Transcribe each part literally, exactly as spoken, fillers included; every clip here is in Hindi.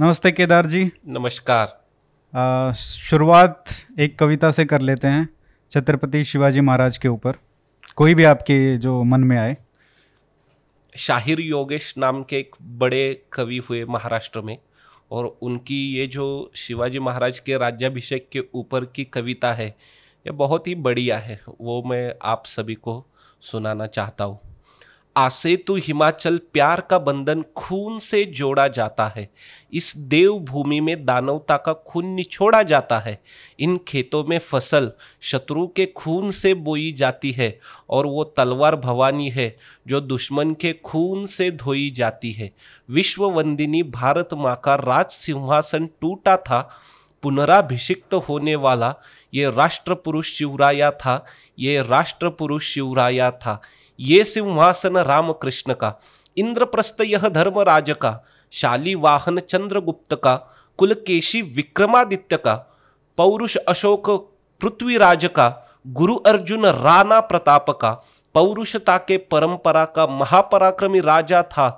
नमस्ते केदार जी। नमस्कार। शुरुआत एक कविता से कर लेते हैं छत्रपति शिवाजी महाराज के ऊपर, कोई भी आपके जो मन में आए। शाहिर योगेश नाम के एक बड़े कवि हुए महाराष्ट्र में, और उनकी ये जो शिवाजी महाराज के राज्याभिषेक के ऊपर की कविता है ये बहुत ही बढ़िया है, वो मैं आप सभी को सुनाना चाहता हूँ। आसे तू हिमाचल प्यार का बंधन खून से जोड़ा जाता है, इस देव भूमि में दानवता का खून निचोड़ा जाता है। इन खेतों में फसल शत्रु के खून से बोई जाती है, और वो तलवार भवानी है जो दुश्मन के खून से धोई जाती है। विश्ववंदिनी भारत माँ का राज सिंहासन टूटा था, पुनराभिषिक्त होने वाला ये राष्ट्र पुरुष शिवराया था, ये राष्ट्र पुरुष शिवराया था। ये सिंहासन रामकृष्ण का, इंद्रप्रस्थ यह धर्मराज का, शाली वाहन चंद्रगुप्त का, कुलकेशी विक्रमादित्य का, पौरुष अशोक पृथ्वीराज का, गुरु अर्जुन राणा प्रताप का, पौरुषता के परंपरा का महापराक्रमी राजा था।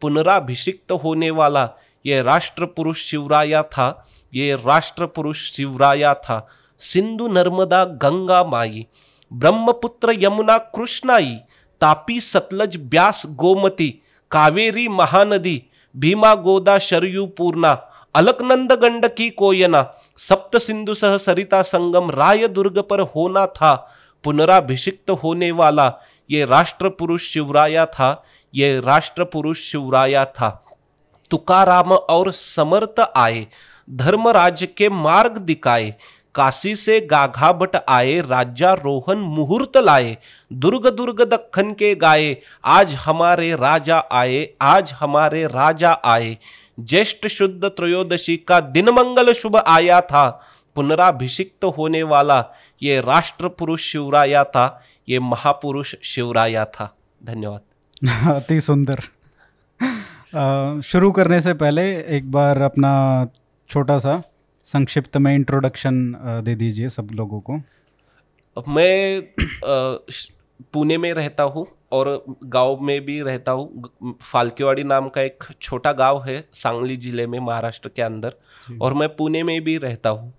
पुनराभिषिक्त होने वाला ये राष्ट्र पुरुष शिवराया था, ये राष्ट्र पुरुष शिवराया था। सिंधु नर्मदा गंगा माई, ब्रह्मपुत्र यमुना कृष्णाई, तापी सतलज ब्यास गोमती, कावेरी महानदी, भीमा गोदा शरयू पूर्णा, अलकनंद गंडकी कोयना, सप्त सिंधु सह सरिता संगम राय दुर्ग पर होना था। पुनराभिषिक्त होने वाला ये राष्ट्र पुरुष शिवराया था, ये राष्ट्र पुरुष शिवराया था। तुकाराम और समर्थ आए, धर्मराज के मार्ग दिखाए, काशी से गाघाबट आए, राजा रोहन मुहूर्त लाए, दुर्ग दुर्ग दखन के गाए, आज हमारे राजा आए, आज हमारे राजा आए। ज्येष्ठ शुद्ध त्रयोदशी का दिन मंगल शुभ आया था। पुनराभिषिक्त होने वाला ये राष्ट्र पुरुष शिवराया था, ये महापुरुष शिवराया था। धन्यवाद। अति सुंदर। शुरू करने से पहले एक बार अपना छोटा सा संक्षिप्त में इंट्रोडक्शन दे दीजिए सब लोगों को। मैं पुणे में रहता हूँ और गांव में भी रहता हूँ। फालकेवाड़ी नाम का एक छोटा गांव है सांगली जिले में, महाराष्ट्र के अंदर, और मैं पुणे में भी रहता हूँ।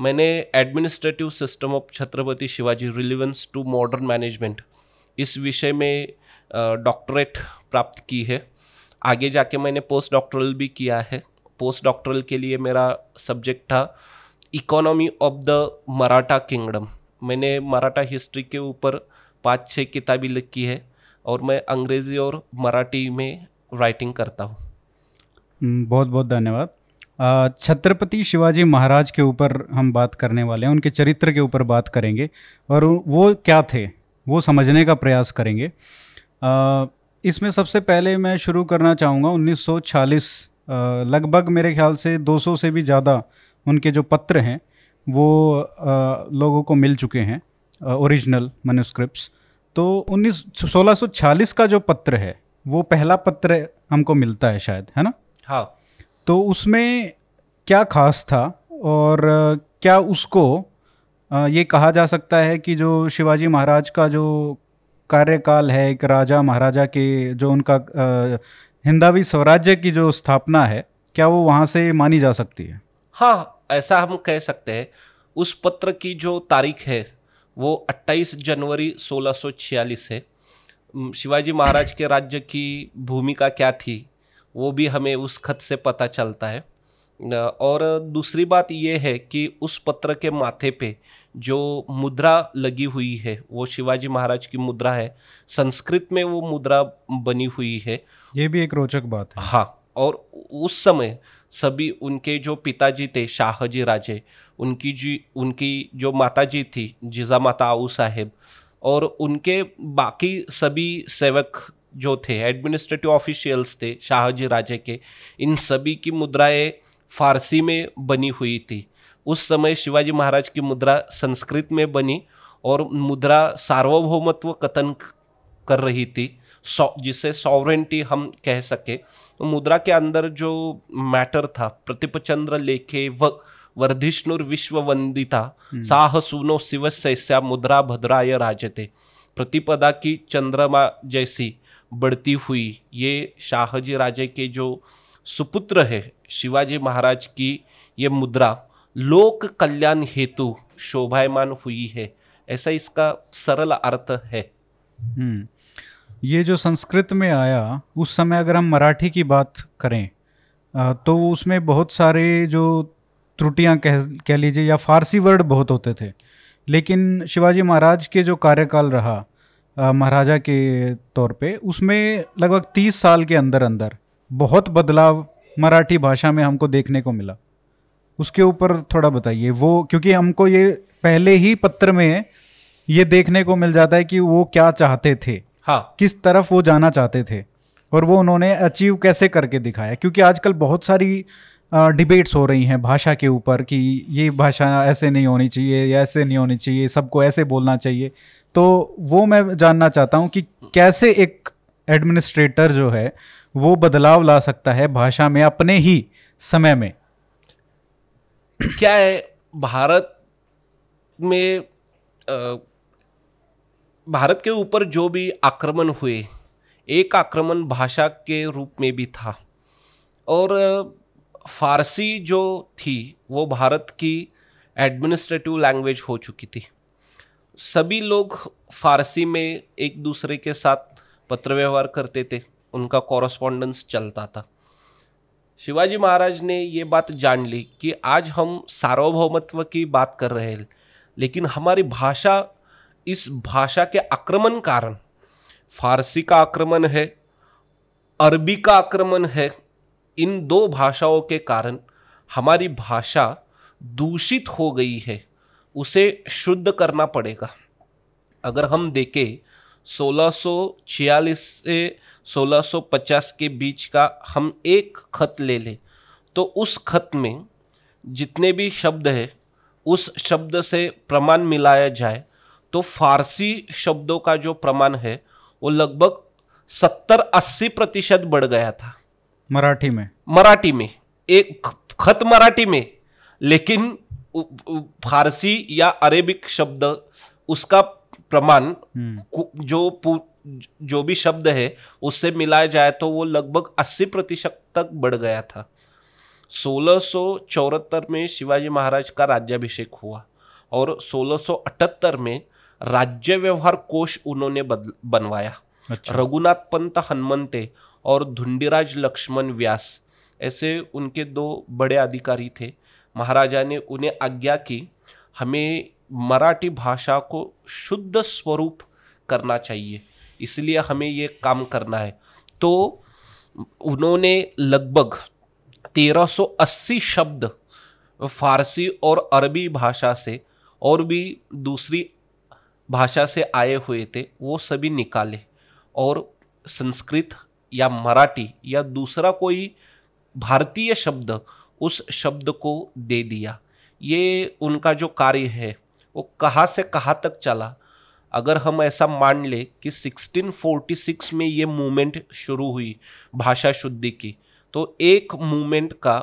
मैंने administrative system of Chhatrapati Shivaji relevance to modern management इस विषय में डॉक्टरेट प्राप्त की है। आगे जाके मैंने पोस्ट डॉक्टरल भी किया है। पोस्ट डॉक्टरल के लिए मेरा सब्जेक्ट था economy of the Maratha kingdom. मैंने मराठा हिस्ट्री के ऊपर पाँच छः किताबें लिखी है, और मैं अंग्रेज़ी और मराठी में राइटिंग करता हूँ। बहुत बहुत धन्यवाद। छत्रपति शिवाजी महाराज के ऊपर हम बात करने वाले हैं, उनके चरित्र के ऊपर बात करेंगे और वो क्या थे वो समझने का प्रयास करेंगे। आ, इसमें सबसे पहले मैं शुरू करना चाहूँगा उन्नीस सौ चालीस, लगभग मेरे ख्याल से दो सौ से भी ज़्यादा उनके जो पत्र हैं वो लोगों को मिल चुके हैं, ओरिजिनल मैन्युस्क्रिप्ट्स। तो उन्नीस सोलह सौ चालीस का जो पत्र है वो पहला पत्र हमको मिलता है शायद, है ना? हाँ। तो उसमें क्या खास था और क्या उसको ये कहा जा सकता है कि जो शिवाजी महाराज का जो कार्यकाल है, एक राजा महाराजा के जो उनका आ, हिंदवी स्वराज्य की जो स्थापना है, क्या वो वहाँ से मानी जा सकती है? हाँ, ऐसा हम कह सकते हैं। उस पत्र की जो तारीख है वो अट्ठाईस जनवरी सोलह सौ छियालीस है। शिवाजी महाराज के राज्य की भूमिका क्या थी वो भी हमें उस खत से पता चलता है। और दूसरी बात ये है कि उस पत्र के माथे पे जो मुद्रा लगी हुई है वो शिवाजी महाराज की मुद्रा है, संस्कृत में वो मुद्रा बनी हुई है। ये भी एक रोचक बात है। हाँ, और उस समय सभी उनके जो पिताजी थे शाहजी राजे, उनकी जी उनकी जो माताजी थी जिजा माता आऊ साहेब, और उनके बाकी सभी सेवक जो थे एडमिनिस्ट्रेटिव ऑफिशियल्स थे शाहजी राजे के, इन सभी की मुद्राएं फारसी में बनी हुई थी। उस समय शिवाजी महाराज की मुद्रा संस्कृत में बनी, और मुद्रा सार्वभौमत्व कथन कर रही थी, सौ जिसे सॉवरेंटी हम कह सके। तो मुद्रा के अंदर जो मैटर था, प्रतिपचंद्र लेखे व वर्धिष्णुर विश्ववंदिता साह सुनो शिवस्या मुद्रा भद्राय राजते, प्रतिपदा की चंद्रमा जैसी बढ़ती हुई। ये शाहजी राजे के जो सुपुत्र है शिवाजी महाराज की ये मुद्रा लोक कल्याण हेतु शोभायमान हुई है, ऐसा इसका सरल अर्थ है। ये जो संस्कृत में आया, उस समय अगर हम मराठी की बात करें तो उसमें बहुत सारे जो त्रुटियां कह कह लीजिए या फारसी वर्ड बहुत होते थे, लेकिन शिवाजी महाराज के जो कार्यकाल रहा महाराजा के तौर पे उसमें लगभग तीस साल के अंदर अंदर बहुत बदलाव मराठी भाषा में हमको देखने को मिला। उसके ऊपर थोड़ा बताइए वो, क्योंकि हमको ये पहले ही पत्र में ये देखने को मिल जाता है कि वो क्या चाहते थे, हाँ, किस तरफ वो जाना चाहते थे और वो उन्होंने अचीव कैसे करके दिखाया, क्योंकि आजकल बहुत सारी डिबेट्स हो रही हैं भाषा के ऊपर कि ये भाषा ऐसे नहीं होनी चाहिए या ऐसे नहीं होनी चाहिए, सबको ऐसे बोलना चाहिए। तो वो मैं जानना चाहता हूँ कि कैसे एक एडमिनिस्ट्रेटर जो है वो बदलाव ला सकता है भाषा में अपने ही समय में। क्या है, भारत में आ, भारत के ऊपर जो भी आक्रमण हुए, एक आक्रमण भाषा के रूप में भी था और फारसी जो थी वो भारत की एडमिनिस्ट्रेटिव लैंग्वेज हो चुकी थी। सभी लोग फारसी में एक दूसरे के साथ पत्र व्यवहार करते थे, उनका कॉरस्पॉन्डेंस चलता था। शिवाजी महाराज ने ये बात जान ली कि आज हम सार्वभौमत्व की बात कर रहे हैं, लेकिन हमारी भाषा, इस भाषा के आक्रमण कारण, फारसी का आक्रमण है, अरबी का आक्रमण है, इन दो भाषाओं के कारण हमारी भाषा दूषित हो गई है, उसे शुद्ध करना पड़ेगा। अगर हम देखें सोलह सौ छियालीस से सोलह सौ पचास के बीच का हम एक खत ले लें तो उस खत में जितने भी शब्द हैं उस शब्द से प्रमाण मिलाया जाए तो फारसी शब्दों का जो प्रमाण है वो लगभग सत्तर अस्सी प्रतिशत बढ़ गया था मराठी में। मराठी में एक खत मराठी में, लेकिन फारसी या अरेबिक शब्द उसका प्रमाण जो जो भी शब्द है उससे मिलाया जाए तो वो लगभग अस्सी प्रतिशत तक बढ़ गया था। सोलह सौ चौहत्तर में शिवाजी महाराज का राज्याभिषेक हुआ और सोलह सौ अठहत्तर में राज्य व्यवहार कोष उन्होंने बनवाया। अच्छा। रघुनाथ पंत हनुमंते और धुंडीराज लक्ष्मण व्यास, ऐसे उनके दो बड़े अधिकारी थे। महाराजा ने उन्हें आज्ञा की हमें मराठी भाषा को शुद्ध स्वरूप करना चाहिए, इसलिए हमें ये काम करना है। तो उन्होंने लगभग तेरह सौ अस्सी शब्द फारसी और अरबी भाषा से और भी दूसरी भाषा से आए हुए थे वो सभी निकाले और संस्कृत या मराठी या दूसरा कोई भारतीय शब्द उस शब्द को दे दिया। ये उनका जो कार्य है वो कहाँ से कहाँ तक चला। अगर हम ऐसा मान ले कि सोलह सौ छियालीस में ये मूवमेंट शुरू हुई भाषा शुद्धि की, तो एक मूवमेंट का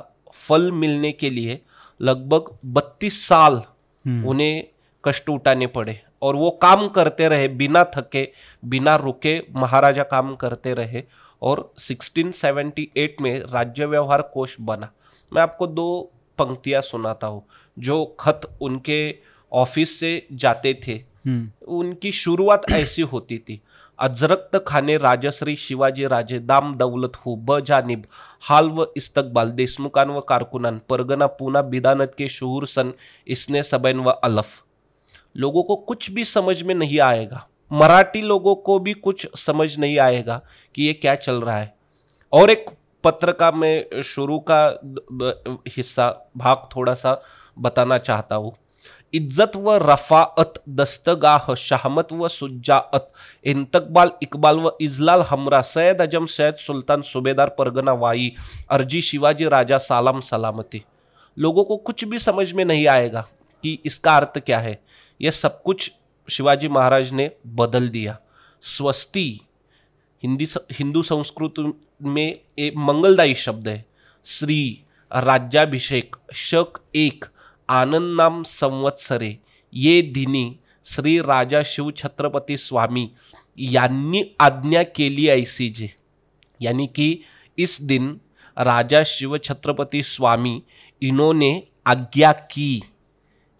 फल मिलने के लिए लगभग बत्तीस साल उन्हें कष्ट उठाने पड़े और वो काम करते रहे बिना थके बिना रुके। महाराजा काम करते रहे और सोलह सौ अठहत्तर में राज्य व्यवहार कोष बना। मैं आपको दो पंक्तियां सुनाता हूँ जो खत उनके ऑफिस से जाते थे। उनकी शुरुआत ऐसी होती थी, अजरक्त खाने राजश्री शिवाजी राजे दाम दौलत हो बजानिब हाल व इस्तकबाल देशमुखान व कारकुनान परगना पूना बिदानत के शहूर सन इसने सबैन व अलफ। लोगों को कुछ भी समझ में नहीं आएगा, मराठी लोगों को भी कुछ समझ नहीं आएगा कि ये क्या चल रहा है। और एक पत्र का मैं शुरू का हिस्सा भाग थोड़ा सा बताना चाहता हूँ। इज्जत व रफाअत दस्तगाह शहमत व सुजाअत इंतकबाल इकबाल व इजलाल हमरा सैद अजम सैद सुल्तान सूबेदार परगना वाई अर्जी शिवाजी राजा सालाम सलामती। लोगों को कुछ भी समझ में नहीं आएगा कि इसका अर्थ क्या है। यह सब कुछ शिवाजी महाराज ने बदल दिया। स्वस्ति हिंदी हिंदू संस्कृत में एक मंगलदायी शब्द है। श्री राज्याभिषेक शक एक आनंद नाम संवत्सरे ये दिनी श्री राजा शिव छत्रपती स्वामी यांनी आज्ञा केली ऐसी जी, यानी कि इस दिन राजा शिव छत्रपति स्वामी इन्होंने आज्ञा की,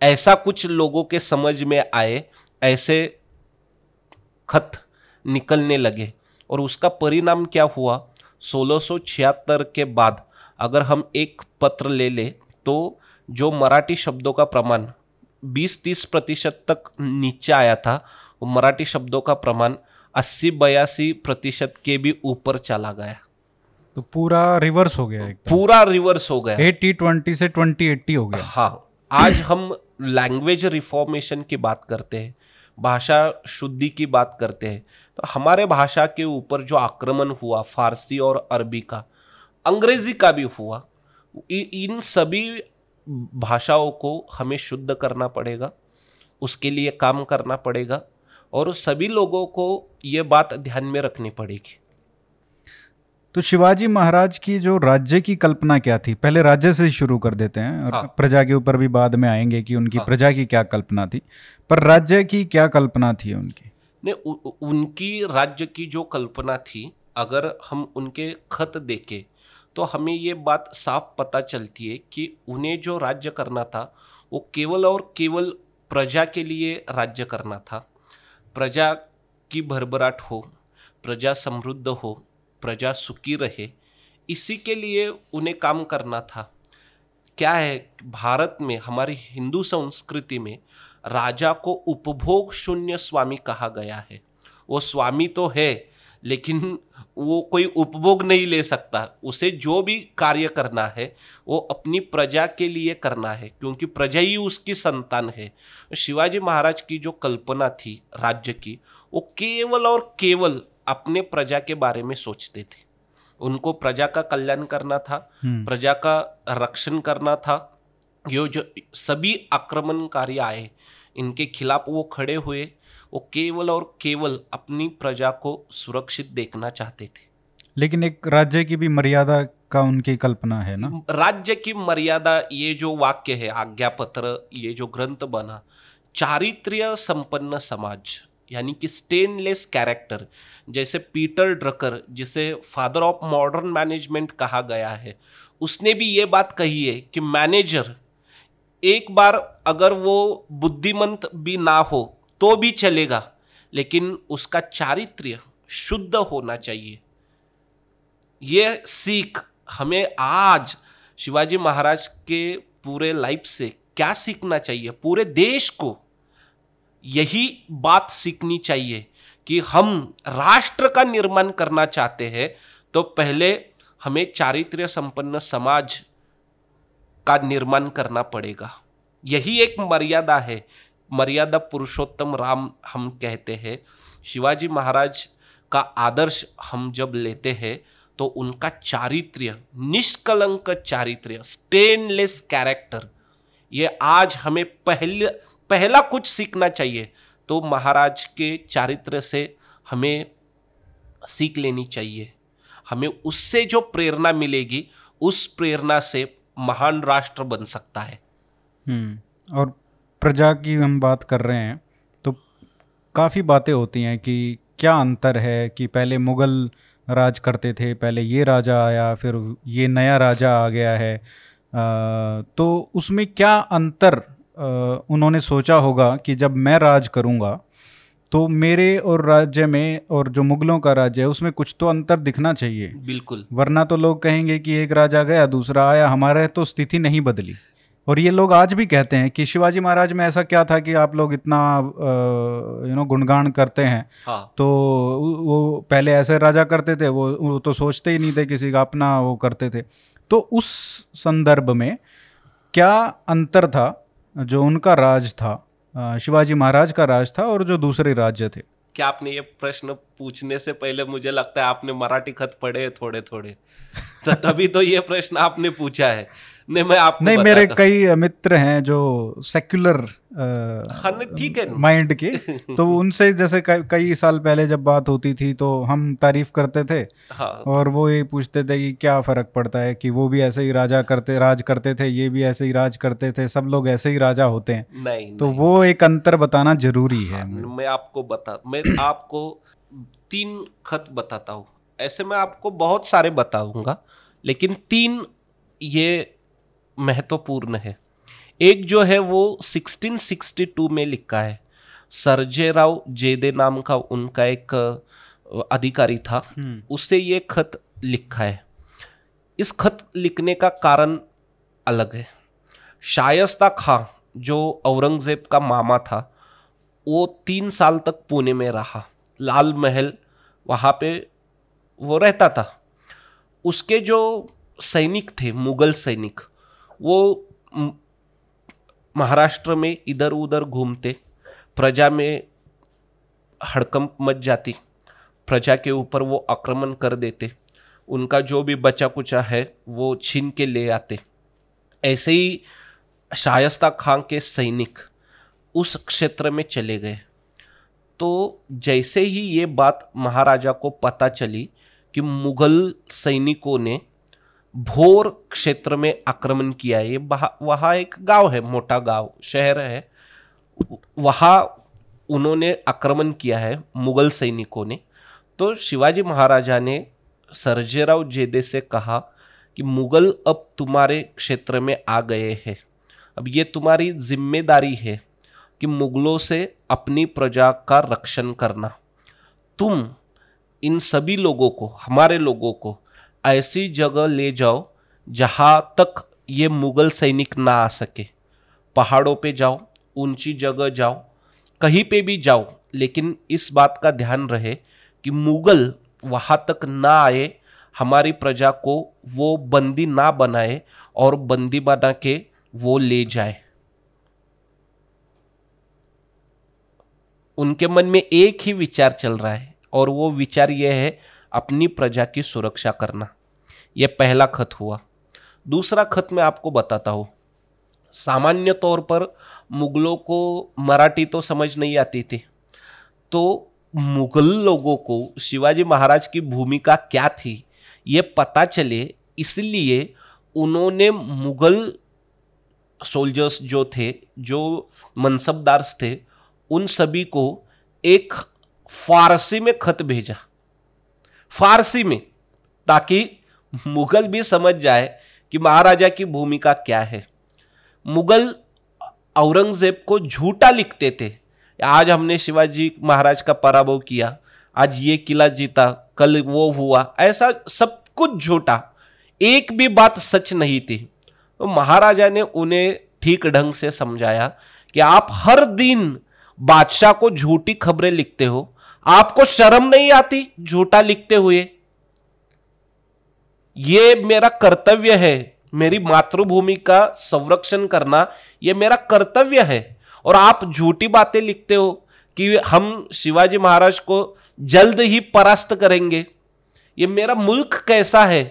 ऐसा कुछ लोगों के समझ में आए, ऐसे खत निकलने लगे। और उसका परिणाम क्या हुआ, सोलह सौ छिहत्तर के बाद अगर हम एक पत्र ले ले तो जो मराठी शब्दों का प्रमाण बीस तीस प्रतिशत तक नीचे आया था, वो मराठी शब्दों का प्रमाण अस्सी बयासी प्रतिशत के भी ऊपर चला गया। तो पूरा रिवर्स हो गया, पूरा रिवर्स हो गया, अस्सी बीस से बीस अस्सी हो गया। हाँ, आज हम लैंग्वेज रिफॉर्मेशन की बात करते हैं, भाषा शुद्धि की बात करते हैं। तो हमारे भाषा के ऊपर जो आक्रमण हुआ फारसी और अरबी का, अंग्रेजी का भी हुआ, इ, इन सभी भाषाओं को हमें शुद्ध करना पड़ेगा, उसके लिए काम करना पड़ेगा और सभी लोगों को ये बात ध्यान में रखनी पड़ेगी। तो शिवाजी महाराज की जो राज्य की कल्पना क्या थी, पहले राज्य से शुरू कर देते हैं और हाँ। प्रजा के ऊपर भी बाद में आएंगे कि उनकी हाँ। प्रजा की क्या कल्पना थी, पर राज्य की क्या कल्पना थी उनकी? नहीं, उनकी राज्य की जो कल्पना थी, अगर हम उनके खत देखें तो हमें ये बात साफ पता चलती है कि उन्हें जो राज्य करना था वो केवल और केवल प्रजा के लिए राज्य करना था। प्रजा की भरभराट हो, प्रजा समृद्ध हो, प्रजा सुखी रहे, इसी के लिए उन्हें काम करना था। क्या है, भारत में हमारी हिंदू संस्कृति में राजा को उपभोग शून्य स्वामी कहा गया है। वो स्वामी तो है लेकिन वो कोई उपभोग नहीं ले सकता, उसे जो भी कार्य करना है वो अपनी प्रजा के लिए करना है क्योंकि प्रजा ही उसकी संतान है। शिवाजी महाराज की जो कल्पना थी राज्य की, वो केवल और केवल अपने प्रजा के बारे में सोचते थे। उनको प्रजा का कल्याण करना था, प्रजा का रक्षण करना था। ये जो सभी आक्रमणकारी आए इनके खिलाफ वो खड़े हुए, वो केवल और केवल अपनी प्रजा को सुरक्षित देखना चाहते थे। लेकिन एक राज्य की भी मर्यादा का उनकी कल्पना है ना, राज्य की मर्यादा। ये जो वाक्य है आज्ञा पत्र, ये जो ग्रंथ बना, चारित्र्य संपन्न समाज यानी कि स्टेनलेस कैरेक्टर, जैसे पीटर ड्रकर जिसे फादर ऑफ मॉडर्न मैनेजमेंट कहा गया है, उसने भी ये बात कही है कि मैनेजर एक बार अगर वो बुद्धिमंत भी ना हो तो भी चलेगा लेकिन उसका चारित्र्य शुद्ध होना चाहिए। ये सीख हमें आज शिवाजी महाराज के पूरे लाइफ से क्या सीखना चाहिए, पूरे देश को यही बात सीखनी चाहिए कि हम राष्ट्र का निर्माण करना चाहते हैं तो पहले हमें चारित्र्य संपन्न समाज का निर्माण करना पड़ेगा। यही एक मर्यादा है, मर्यादा पुरुषोत्तम राम हम कहते हैं। शिवाजी महाराज का आदर्श हम जब लेते हैं तो उनका चारित्र्य, निष्कलंक चारित्र्य, स्टेनलेस कैरेक्टर, ये आज हमें पहले पहला कुछ सीखना चाहिए। तो महाराज के चारित्र्य से हमें सीख लेनी चाहिए, हमें उससे जो प्रेरणा मिलेगी उस प्रेरणा से महान राष्ट्र बन सकता है। हम्म, और प्रजा की हम बात कर रहे हैं तो काफ़ी बातें होती हैं कि क्या अंतर है कि पहले मुग़ल राज करते थे, पहले ये राजा आया, फिर ये नया राजा आ गया है, आ, तो उसमें क्या अंतर उन्होंने सोचा होगा कि जब मैं राज करूंगा तो मेरे और राज्य में और जो मुगलों का राज्य है उसमें कुछ तो अंतर दिखना चाहिए। बिल्कुल, वरना तो लोग कहेंगे कि एक राजा गया दूसरा आया, हमारे तो स्थिति नहीं बदली। और ये लोग आज भी कहते हैं कि शिवाजी महाराज में ऐसा क्या था कि आप लोग इतना यू नो गुणगान करते हैं। हाँ। तो वो पहले ऐसे राजा करते थे, वो, वो तो सोचते ही नहीं थे किसी का, अपना वो करते थे। तो उस संदर्भ में क्या अंतर था जो उनका राज था, शिवाजी महाराज का राज था और जो दूसरे राज्य थे? क्या आपने ये प्रश्न पूछने से पहले मुझे लगता है आपने मराठी खत पढ़े थोड़े थोड़े तो तभी तो ये प्रश्न आपने पूछा है। नहीं, मैं आपको नहीं, मेरे कई मित्र हैं जो सेक्युलर ठीक है माइंड के, तो उनसे जैसे कई साल पहले जब बात होती थी तो हम तारीफ करते थे। हाँ। और वो ये पूछते थे कि क्या फ़र्क पड़ता है कि वो भी ऐसे ही राजा करते राज करते थे, ये भी ऐसे ही राज करते थे, सब लोग ऐसे ही राजा होते हैं। नहीं, तो नहीं। वो एक अंतर बताना जरूरी है। हाँ, मैं आपको बता मैं आपको तीन खत बताता हूँ, ऐसे मैं आपको बहुत सारे बताऊँगा लेकिन तीन ये महत्वपूर्ण है। एक जो है वो सोलह सौ बासठ में लिखा है, सरजेराव जेधे नाम का उनका एक अधिकारी था, उससे ये खत लिखा है। इस खत लिखने का कारण अलग है। शायस्ता खान जो औरंगजेब का मामा था वो तीन साल तक पुणे में रहा, लाल महल वहाँ पे वो रहता था। उसके जो सैनिक थे मुगल सैनिक वो महाराष्ट्र में इधर उधर घूमते, प्रजा में हड़कंप मच जाती, प्रजा के ऊपर वो आक्रमण कर देते, उनका जो भी बचा कुचा है वो छीन के ले आते। ऐसे ही शायस्ता खान के सैनिक उस क्षेत्र में चले गए। तो जैसे ही ये बात महाराजा को पता चली कि मुगल सैनिकों ने भोर क्षेत्र में आक्रमण किया है, वहाँ एक गांव है, मोटा गांव, शहर है, वहाँ उन्होंने आक्रमण किया है मुगल सैनिकों ने, तो शिवाजी महाराजा ने सरजेराव जेधे से कहा कि मुगल अब तुम्हारे क्षेत्र में आ गए हैं, अब ये तुम्हारी जिम्मेदारी है कि मुगलों से अपनी प्रजा का रक्षण करना। तुम इन सभी लोगों को, हमारे लोगों को ऐसी जगह ले जाओ जहाँ तक ये मुगल सैनिक ना आ सके। पहाड़ों पे जाओ, ऊंची जगह जाओ, कहीं पे भी जाओ, लेकिन इस बात का ध्यान रहे कि मुगल वहाँ तक ना आए, हमारी प्रजा को वो बंदी ना बनाए और बंदी बना के वो ले जाए। उनके मन में एक ही विचार चल रहा है और वो विचार ये है अपनी प्रजा की सुरक्षा करना। ये पहला खत हुआ। दूसरा खत मैं आपको बताता हूँ। सामान्य तौर पर मुगलों को मराठी तो समझ नहीं आती थी, तो मुगल लोगों को शिवाजी महाराज की भूमिका क्या थी ये पता चले, इसलिए उन्होंने मुगल सोल्जर्स जो थे, जो मनसबदार्स थे, उन सभी को एक फारसी में खत भेजा, फारसी में, ताकि मुगल भी समझ जाए कि महाराजा की भूमिका क्या है। मुगल औरंगजेब को झूठा लिखते थे, आज हमने शिवाजी महाराज का पराभव किया, आज ये किला जीता, कल वो हुआ, ऐसा सब कुछ झूठा, एक भी बात सच नहीं थी। तो महाराजा ने उन्हें ठीक ढंग से समझाया कि आप हर दिन बादशाह को झूठी खबरें लिखते हो, आपको शर्म नहीं आती झूठा लिखते हुए? ये मेरा कर्तव्य है, मेरी मातृभूमि का संरक्षण करना ये मेरा कर्तव्य है, और आप झूठी बातें लिखते हो कि हम शिवाजी महाराज को जल्द ही परास्त करेंगे। ये मेरा मुल्क कैसा है,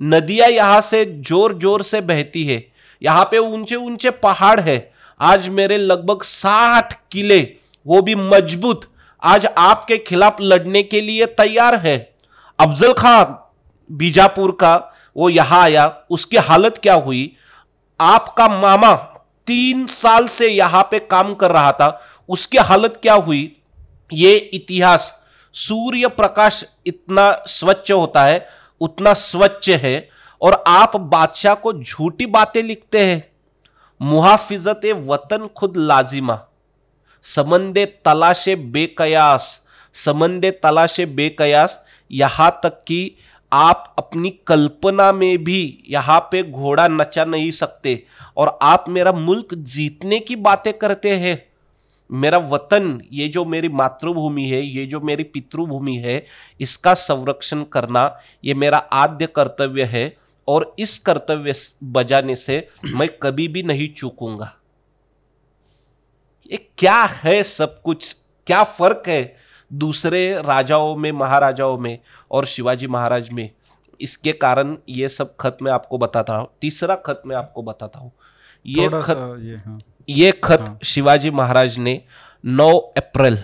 नदियाँ यहाँ से जोर जोर से बहती है, यहाँ पे ऊंचे ऊंचे पहाड़ है, आज मेरे लगभग साठ किले वो भी मजबूत आज आपके खिलाफ लड़ने के लिए तैयार है। अफजल खान बीजापुर का वो यहाँ आया, उसकी हालत क्या हुई? आपका मामा तीन साल से यहाँ पे काम कर रहा था, उसकी हालत क्या हुई? ये इतिहास, सूर्य प्रकाश इतना स्वच्छ होता है उतना स्वच्छ है, और आप बादशाह को झूठी बातें लिखते हैं। मुहाफिजत वतन खुद लाजिमा, समंदे तलाशे बेकयास, समंदे तलाशे बेकयास, यहाँ तक कि आप अपनी कल्पना में भी यहाँ पे घोड़ा नचा नहीं सकते, और आप मेरा मुल्क जीतने की बातें करते हैं। मेरा वतन, ये जो मेरी मातृभूमि है, ये जो मेरी पितृभूमि है, इसका संरक्षण करना ये मेरा आद्य कर्तव्य है, और इस कर्तव्य बजाने से मैं कभी भी नहीं चूकूंगा। ये क्या है सब कुछ, क्या फर्क है दूसरे राजाओं में, महाराजाओं में और शिवाजी महाराज में? इसके कारण ये सब खत मैं आपको बताता हूँ। तीसरा खत मैं आपको बताता हूँ। ये खत ये, हाँ। ये खत हाँ। शिवाजी महाराज ने नौ अप्रैल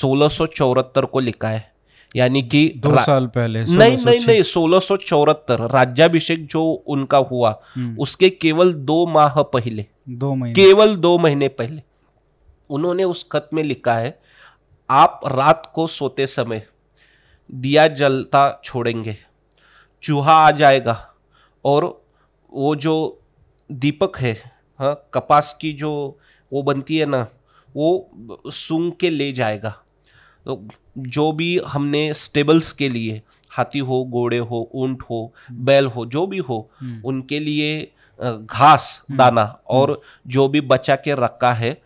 सोलह सौ चौहत्तर को लिखा है, यानी कि दो साल पहले। नहीं नहीं नहीं सोलह सौ चौहत्तर, राज्याभिषेक जो उनका हुआ उसके केवल दो माह पहले, दो महीने केवल दो महीने पहले उन्होंने उस खत में लिखा है, आप रात को सोते समय दिया जलता छोड़ेंगे, चूहा आ जाएगा और वो जो दीपक है, हाँ, कपास की जो वो बनती है ना, वो सूंघ के ले जाएगा। तो जो भी हमने स्टेबल्स के लिए, हाथी हो, घोड़े हो, ऊंट हो, बैल हो, जो भी हो, उनके लिए घास, दाना और जो भी बचा के रखा है,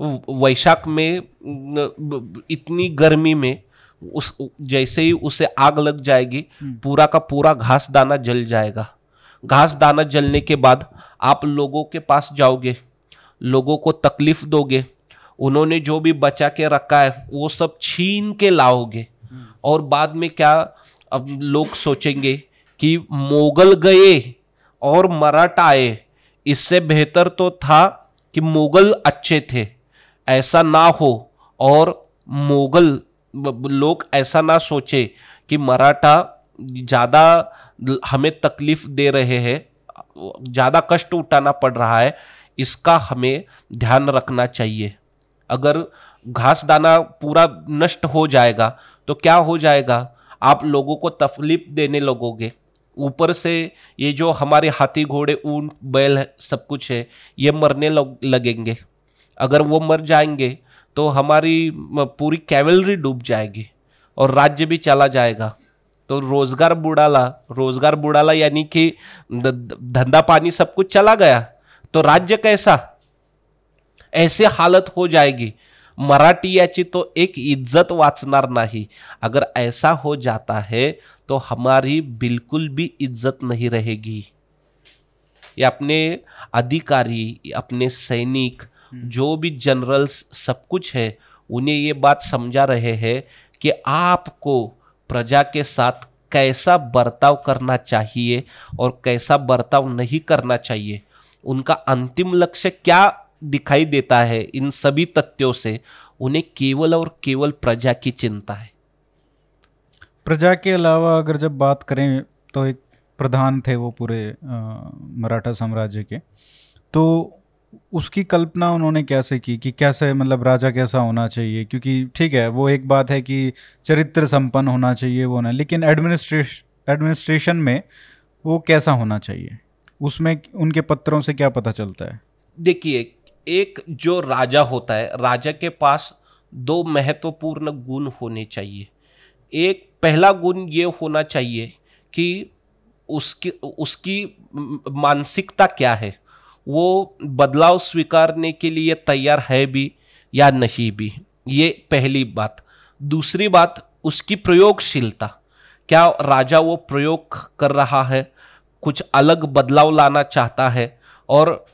वैशाख में इतनी गर्मी में उस जैसे ही उसे आग लग जाएगी, पूरा का पूरा घास दाना जल जाएगा। घास दाना जलने के बाद आप लोगों के पास जाओगे, लोगों को तकलीफ दोगे, उन्होंने जो भी बचा के रखा है वो सब छीन के लाओगे। और बाद में क्या, अब लोग सोचेंगे कि मुगल गए और मराठा आए, इससे बेहतर तो था कि मुगल अच्छे थे। ऐसा ना हो और मुगल लोग ऐसा ना सोचे कि मराठा ज़्यादा हमें तकलीफ दे रहे हैं, ज़्यादा कष्ट उठाना पड़ रहा है, इसका हमें ध्यान रखना चाहिए। अगर घास दाना पूरा नष्ट हो जाएगा तो क्या हो जाएगा, आप लोगों को तकलीफ देने लगोगे। ऊपर से ये जो हमारे हाथी, घोड़े, ऊंट, बैल सब कुछ है, ये मरने लगेंगे। अगर वो मर जाएंगे तो हमारी पूरी कैवलरी डूब जाएगी और राज्य भी चला जाएगा। तो रोजगार बुड़ाला, रोजगार बुड़ाला यानी कि धंधा पानी सब कुछ चला गया, तो राज्य कैसा, ऐसे हालत हो जाएगी। मराठियाची तो एक इज्जत वाचणार नाही। अगर ऐसा हो जाता है तो हमारी बिल्कुल भी इज्जत नहीं रहेगी। ये अपने अधिकारी, अपने सैनिक, जो भी जनरल्स सब कुछ है, उन्हें ये बात समझा रहे हैं कि आपको प्रजा के साथ कैसा बर्ताव करना चाहिए और कैसा बर्ताव नहीं करना चाहिए। उनका अंतिम लक्ष्य क्या दिखाई देता है इन सभी तथ्यों से, उन्हें केवल और केवल प्रजा की चिंता है। प्रजा के अलावा अगर जब बात करें तो एक प्रधान थे वो पूरे मराठा साम्राज्य के, तो उसकी कल्पना उन्होंने कैसे की कि कैसे, मतलब राजा कैसा होना चाहिए? क्योंकि ठीक है, वो एक बात है कि चरित्र संपन्न होना चाहिए वो ना, लेकिन एडमिनिस्ट्रेशन एडमिनिस्ट्रेशन में वो कैसा होना चाहिए, उसमें उनके पत्रों से क्या पता चलता है? देखिए, एक जो राजा होता है, राजा के पास दो महत्वपूर्ण गुण होने चाहिए। एक पहला गुण ये होना चाहिए कि उसकी उसकी मानसिकता क्या है, वो बदलाव स्वीकारने के लिए तैयार है भी या नहीं भी, ये पहली बात। दूसरी बात, उसकी प्रयोगशीलता, क्या राजा वो प्रयोग कर रहा है, कुछ अलग बदलाव लाना चाहता है और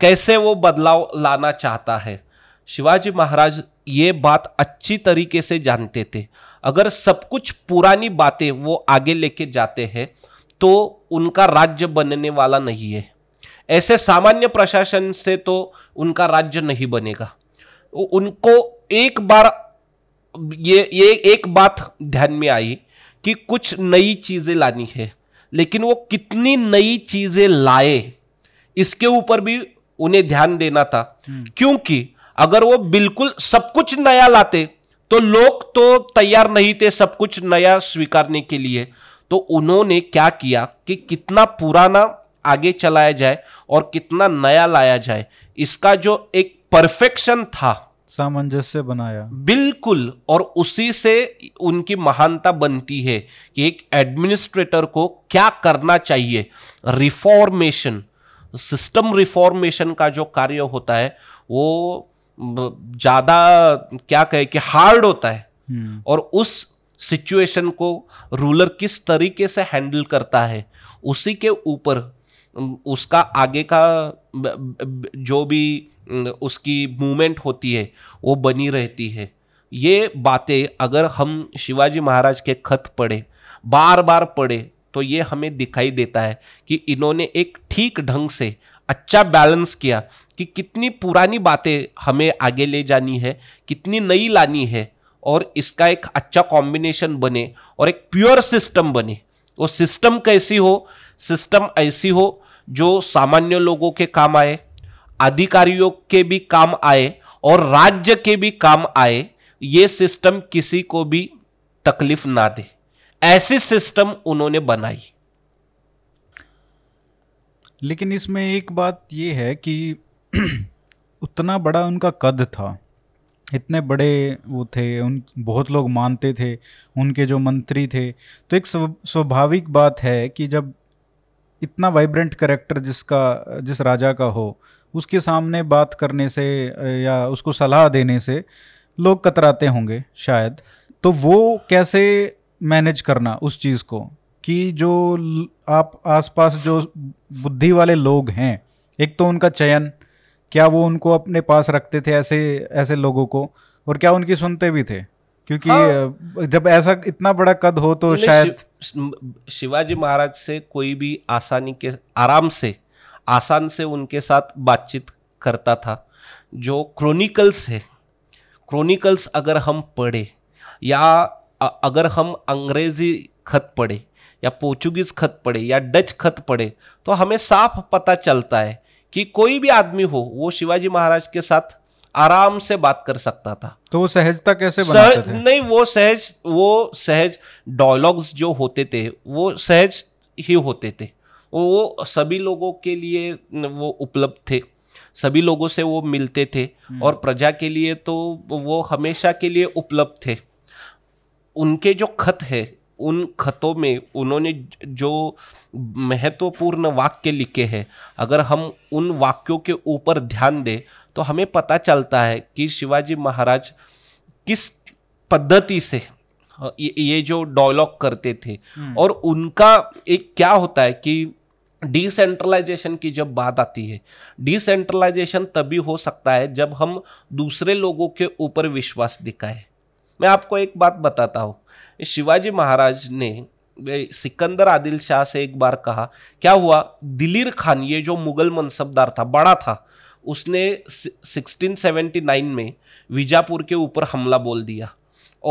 कैसे वो बदलाव लाना चाहता है। शिवाजी महाराज ये बात अच्छी तरीके से जानते थे। अगर सब कुछ पुरानी बातें वो आगे लेके जाते हैं तो उनका राज्य बनने वाला नहीं है। ऐसे सामान्य प्रशासन से तो उनका राज्य नहीं बनेगा। उनको एक बार ये ये एक बात ध्यान में आई कि कुछ नई चीज़ें लानी है, लेकिन वो कितनी नई चीज़ें लाए इसके ऊपर भी उन्हें ध्यान देना था। क्योंकि अगर वो बिल्कुल सब कुछ नया लाते तो लोग तो तैयार नहीं थे सब कुछ नया स्वीकारने के लिए। तो उन्होंने क्या किया कि कितना पुराना आगे चलाया जाए और कितना नया लाया जाए, इसका जो एक परफेक्शन था, सामंजस्य बनाया बिल्कुल। और उसी से उनकी महानता बनती है कि एक एडमिनिस्ट्रेटर को क्या करना चाहिए। रिफॉर्मेशन, सिस्टम रिफॉर्मेशन का जो कार्य होता है वो ज़्यादा क्या कहे कि हार्ड होता है, और उस सिचुएशन को रूलर किस तरीके से हैंडल करता है उसी के ऊपर उसका आगे का जो भी उसकी मूवमेंट होती है वो बनी रहती है। ये बातें अगर हम शिवाजी महाराज के खत पढ़े, बार बार पढ़े, तो ये हमें दिखाई देता है कि इन्होंने एक ठीक ढंग से अच्छा बैलेंस किया कि कितनी पुरानी बातें हमें आगे ले जानी है, कितनी नई लानी है, और इसका एक अच्छा कॉम्बिनेशन बने और एक प्योर सिस्टम बने। वो सिस्टम कैसी हो, सिस्टम ऐसी हो जो सामान्य लोगों के काम आए, अधिकारियों के भी काम आए और राज्य के भी काम आए। ये सिस्टम किसी को भी तकलीफ ना दे, ऐसी सिस्टम उन्होंने बनाई। लेकिन इसमें एक बात ये है कि उतना बड़ा उनका कद था, इतने बड़े वो थे, उन बहुत लोग मानते थे, उनके जो मंत्री थे, तो एक स्वाभाविक बात है कि जब इतना वाइब्रेंट कैरेक्टर जिसका जिस राजा का हो, उसके सामने बात करने से या उसको सलाह देने से लोग कतराते होंगे शायद। तो वो कैसे मैनेज करना उस चीज़ को कि जो आप आसपास जो बुद्धि वाले लोग हैं, एक तो उनका चयन, क्या वो उनको अपने पास रखते थे ऐसे ऐसे लोगों को, और क्या उनकी सुनते भी थे? क्योंकि हाँ, जब ऐसा इतना बड़ा कद हो तो शायद शि, शिवाजी महाराज से कोई भी आसानी के आराम से आसान से उनके साथ बातचीत करता था। जो क्रॉनिकल्स है, क्रॉनिकल्स अगर हम पढ़े या अगर हम अंग्रेजी खत पढ़े या पोर्चुगीज खत पढ़े या डच खत पढ़े तो हमें साफ पता चलता है कि कोई भी आदमी हो वो शिवाजी महाराज के साथ आराम से बात कर सकता था। तो वो सहजता कैसे बनाते थे? नहीं, वो सहज वो सहज डायलॉग्स जो होते थे वो सहज ही होते थे, वो सभी लोगों के लिए वो उपलब्ध थे, सभी लोगों से वो मिलते थे और प्रजा के लिए तो वो हमेशा के लिए उपलब्ध थे। उनके जो खत है, उन खतों में उन्होंने जो महत्वपूर्ण वाक्य लिखे हैं, अगर हम उन वाक्यों के ऊपर ध्यान दें तो हमें पता चलता है कि शिवाजी महाराज किस पद्धति से ये जो डायलॉग करते थे। और उनका एक क्या होता है कि डिसेंट्रलाइजेशन की जब बात आती है, डिसेंट्रलाइजेशन तभी हो सकता है जब हम दूसरे लोगों के ऊपर विश्वास दिखाएं। मैं आपको एक बात बताता हूँ, शिवाजी महाराज ने सिकंदर आदिल शाह से एक बार कहा, क्या हुआ, दिलीर खान ये जो मुगल मनसबदार था, बड़ा था, उसने सोलह सौ उन्यासी में विजापुर के ऊपर हमला बोल दिया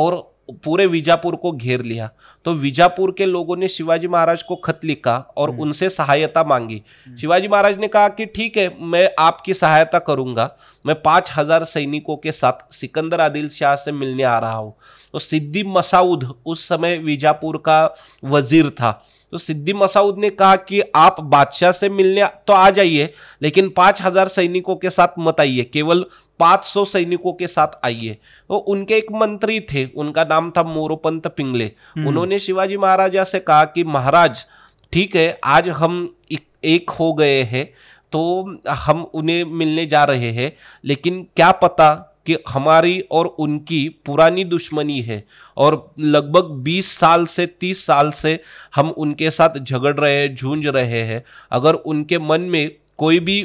और पूरे विजापुर को घेर लिया। तो विजापुर के लोगों ने शिवाजी महाराज को खत लिखा और उनसे सहायता मांगी। शिवाजी महाराज ने कहा कि ठीक है, मैं आपकी सहायता करूंगा, मैं पाँच हज़ार सैनिकों के साथ सिकंदर आदिल शाह से मिलने आ रहा हूँ। तो सिद्दी मसूद उस समय विजापुर का वजीर था, तो सिद्दी मसूद ने कहा कि आप बादशाह से मिलने तो आ जाइए, लेकिन पाँच हज़ार सैनिकों के साथ मत आइए, केवल पाँच सौ सैनिकों के साथ आइए। तो उनके एक मंत्री थे, उनका नाम था मोरोपंत पिंगले, उन्होंने शिवाजी महाराजा से कहा कि महाराज ठीक है, आज हम एक हो गए हैं तो हम उन्हें मिलने जा रहे हैं, लेकिन क्या पता कि हमारी और उनकी पुरानी दुश्मनी है और लगभग बीस साल से तीस साल से हम उनके साथ झगड़ रहे हैं, जूझ रहे हैं। अगर उनके मन में कोई भी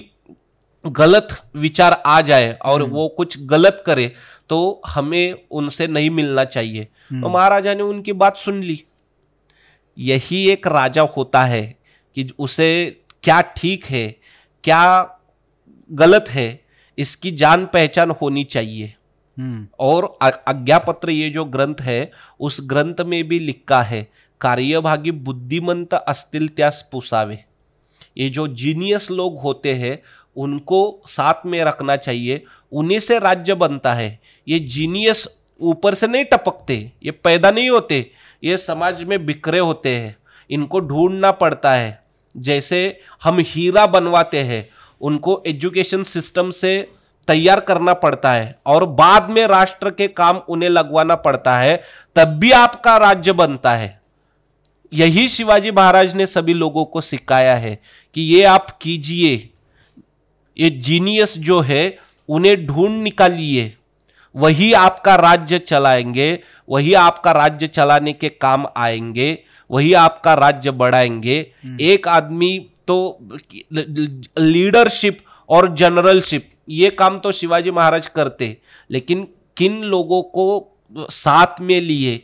गलत विचार आ जाए और वो कुछ गलत करे तो हमें उनसे नहीं मिलना चाहिए। तो महाराजा ने उनकी बात सुन ली। यही एक राजा होता है कि उसे क्या ठीक है क्या गलत है इसकी जान पहचान होनी चाहिए। और आज्ञापत्र ये जो ग्रंथ है उस ग्रंथ में भी लिखा है, कार्यभागी बुद्धिमंत असतील त्यास पुसावे। ये जो जीनियस लोग होते हैं उनको साथ में रखना चाहिए, उन्हीं से राज्य बनता है। ये जीनियस ऊपर से नहीं टपकते, ये पैदा नहीं होते, ये समाज में बिखरे होते हैं, इनको ढूंढना पड़ता है। जैसे हम हीरा बनवाते हैं, उनको एजुकेशन सिस्टम से तैयार करना पड़ता है और बाद में राष्ट्र के काम उन्हें लगवाना पड़ता है, तब भी आपका राज्य बनता है। यही शिवाजी महाराज ने सभी लोगों को सिखाया है कि ये आप कीजिए, ये जीनियस जो है उन्हें ढूंढ निकालिए, वही आपका राज्य चलाएंगे, वही आपका राज्य चलाने के काम आएंगे, वही आपका राज्य बढ़ाएंगे। एक आदमी तो लीडरशिप और जनरलशिप ये काम तो शिवाजी महाराज करते, लेकिन किन लोगों को साथ में लिए,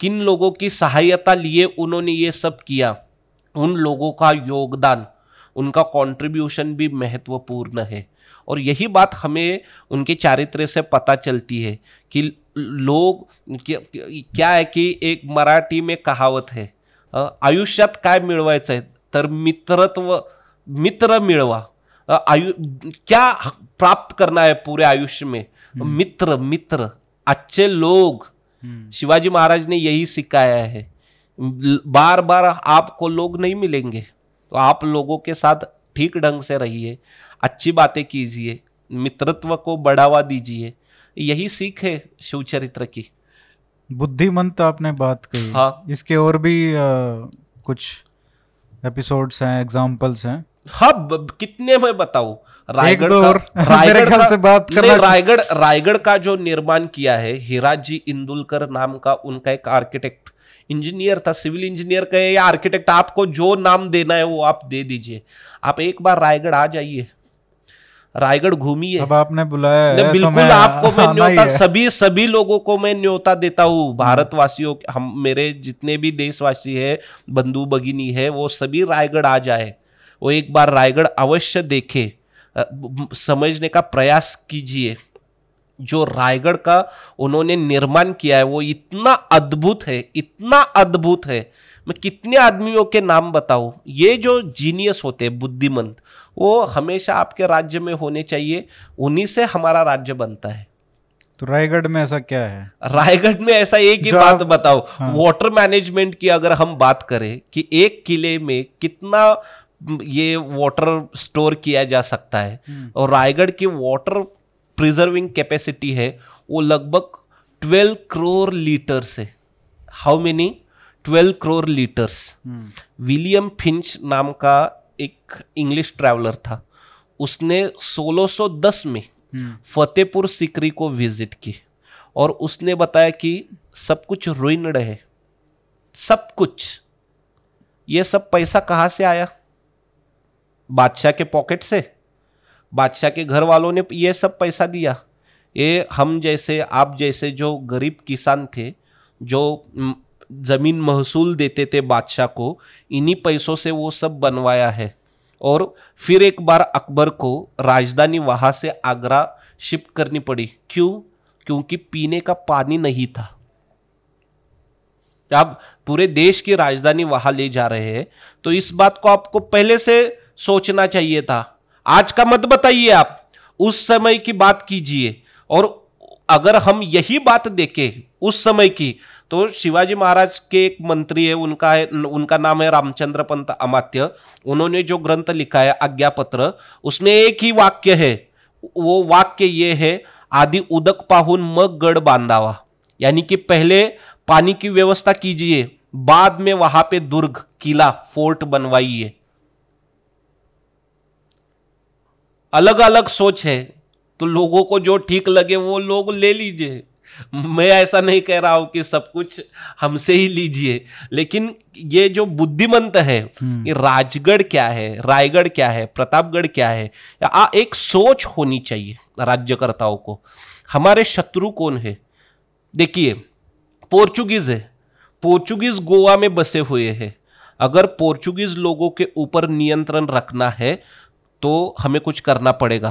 किन लोगों की सहायता लिए उन्होंने ये सब किया, उन लोगों का योगदान, उनका कंट्रीब्यूशन भी महत्वपूर्ण है। और यही बात हमें उनके चारित्र से पता चलती है कि लोग क्या है कि एक मराठी में कहावत है, आयुष्यात काय मिळवायचं आहे तर मित्रत्व मित्र मिळवा, आयु क्या प्राप्त करना है पूरे आयुष्य में, मित्र मित्र अच्छे लोग। शिवाजी महाराज ने यही सिखाया है, बार बार आपको लोग नहीं मिलेंगे तो आप लोगों के साथ ठीक ढंग से रहिए, अच्छी बातें कीजिए, मित्रत्व को बढ़ावा दीजिए। यही सीख है शिवचरित्र की। बुद्धिमंत आपने बात कही, हाँ। इसके और भी आ, कुछ एपिसोड्स हैं, एग्जाम्पल्स हैं। हाँ, कितने मैं बताऊं। रायगढ़ रायगढ़ से बात करना, रायगढ़ रायगढ़ का जो निर्माण किया है हिराजी इंदुलकर नाम का, उनका एक आर्किटेक्ट इंजीनियर था, सिविल इंजीनियर का या आर्किटेक्ट, आपको जो नाम देना है वो आप दे दीजिए। आप एक बार रायगढ़ आ जाइए, रायगढ़ घूमिए। अब आपने बुलाया है, बिल्कुल आपको मैं न्योता, सभी सभी लोगों को मैं न्योता देता हूँ, भारतवासियों, हम मेरे जितने भी देशवासी है, बंधु भगिनी है, वो सभी रायगढ़ आ जाए, वो एक बार रायगढ़ अवश्य देखे, समझने का प्रयास कीजिए। जो रायगढ़ का उन्होंने निर्माण किया है वो इतना अद्भुत है, इतना अद्भुत है, मैं कितने आदमियों के नाम बताऊं। ये जो जीनियस होते हैं, बुद्धिमंत, वो हमेशा आपके राज्य में होने चाहिए, उन्हीं से हमारा राज्य बनता है। तो रायगढ़ में ऐसा क्या है? रायगढ़ में ऐसा एक ही बात बताओ, हाँ। वाटर मैनेजमेंट की अगर हम बात करें कि एक किले में कितना ये वाटर स्टोर किया जा सकता है, और रायगढ़ की वाटर प्रिजर्विंग कैपेसिटी है वो लगभग बारह करोड़ लीटर्स है। How many? बारह करोड़ लीटर्स। विलियम फिंच नाम का एक इंग्लिश ट्रैवलर था, उसने सोलह सौ दस में फतेहपुर सिकरी को विजिट की और उसने बताया कि सब कुछ रुइंड है, सब कुछ। ये सब पैसा कहाँ से आया? बादशाह के पॉकेट से, बादशाह के घर वालों ने ये सब पैसा दिया। ये हम जैसे, आप जैसे जो गरीब किसान थे, जो जमीन महसूल देते थे बादशाह को, इन्हीं पैसों से वो सब बनवाया है। और फिर एक बार अकबर को राजधानी वहाँ से आगरा शिफ्ट करनी पड़ी। क्यों? क्योंकि पीने का पानी नहीं था। आप पूरे देश की राजधानी वहाँ ले जा रहे हैं, तो इस बात को आपको पहले से सोचना चाहिए था। आज का मत बताइए, आप उस समय की बात कीजिए। और अगर हम यही बात देखें उस समय की, तो शिवाजी महाराज के एक मंत्री है, उनका है उनका नाम है रामचंद्र पंत अमात्य। उन्होंने जो ग्रंथ लिखा है आज्ञापत्र, उसमें एक ही वाक्य है, वो वाक्य ये है, आदि उदक पाहून मग गढ़ बांधावा। यानी कि पहले पानी की व्यवस्था कीजिए, बाद में वहां पे दुर्ग, किला, फोर्ट बनवाइए। अलग अलग सोच है, तो लोगों को जो ठीक लगे वो लोग ले लीजिए। मैं ऐसा नहीं कह रहा हूं कि सब कुछ हमसे ही लीजिए, लेकिन ये जो बुद्धिमंत है, ये राजगढ़ क्या है, रायगढ़ क्या है, प्रतापगढ़ क्या है, आ, एक सोच होनी चाहिए राज्यकर्ताओं को। हमारे शत्रु कौन है? देखिए, पोर्चुगीज है, पोर्चुगीज गोवा में बसे हुए हैं। अगर पोर्चुगीज लोगों के ऊपर नियंत्रण रखना है तो हमें कुछ करना पड़ेगा।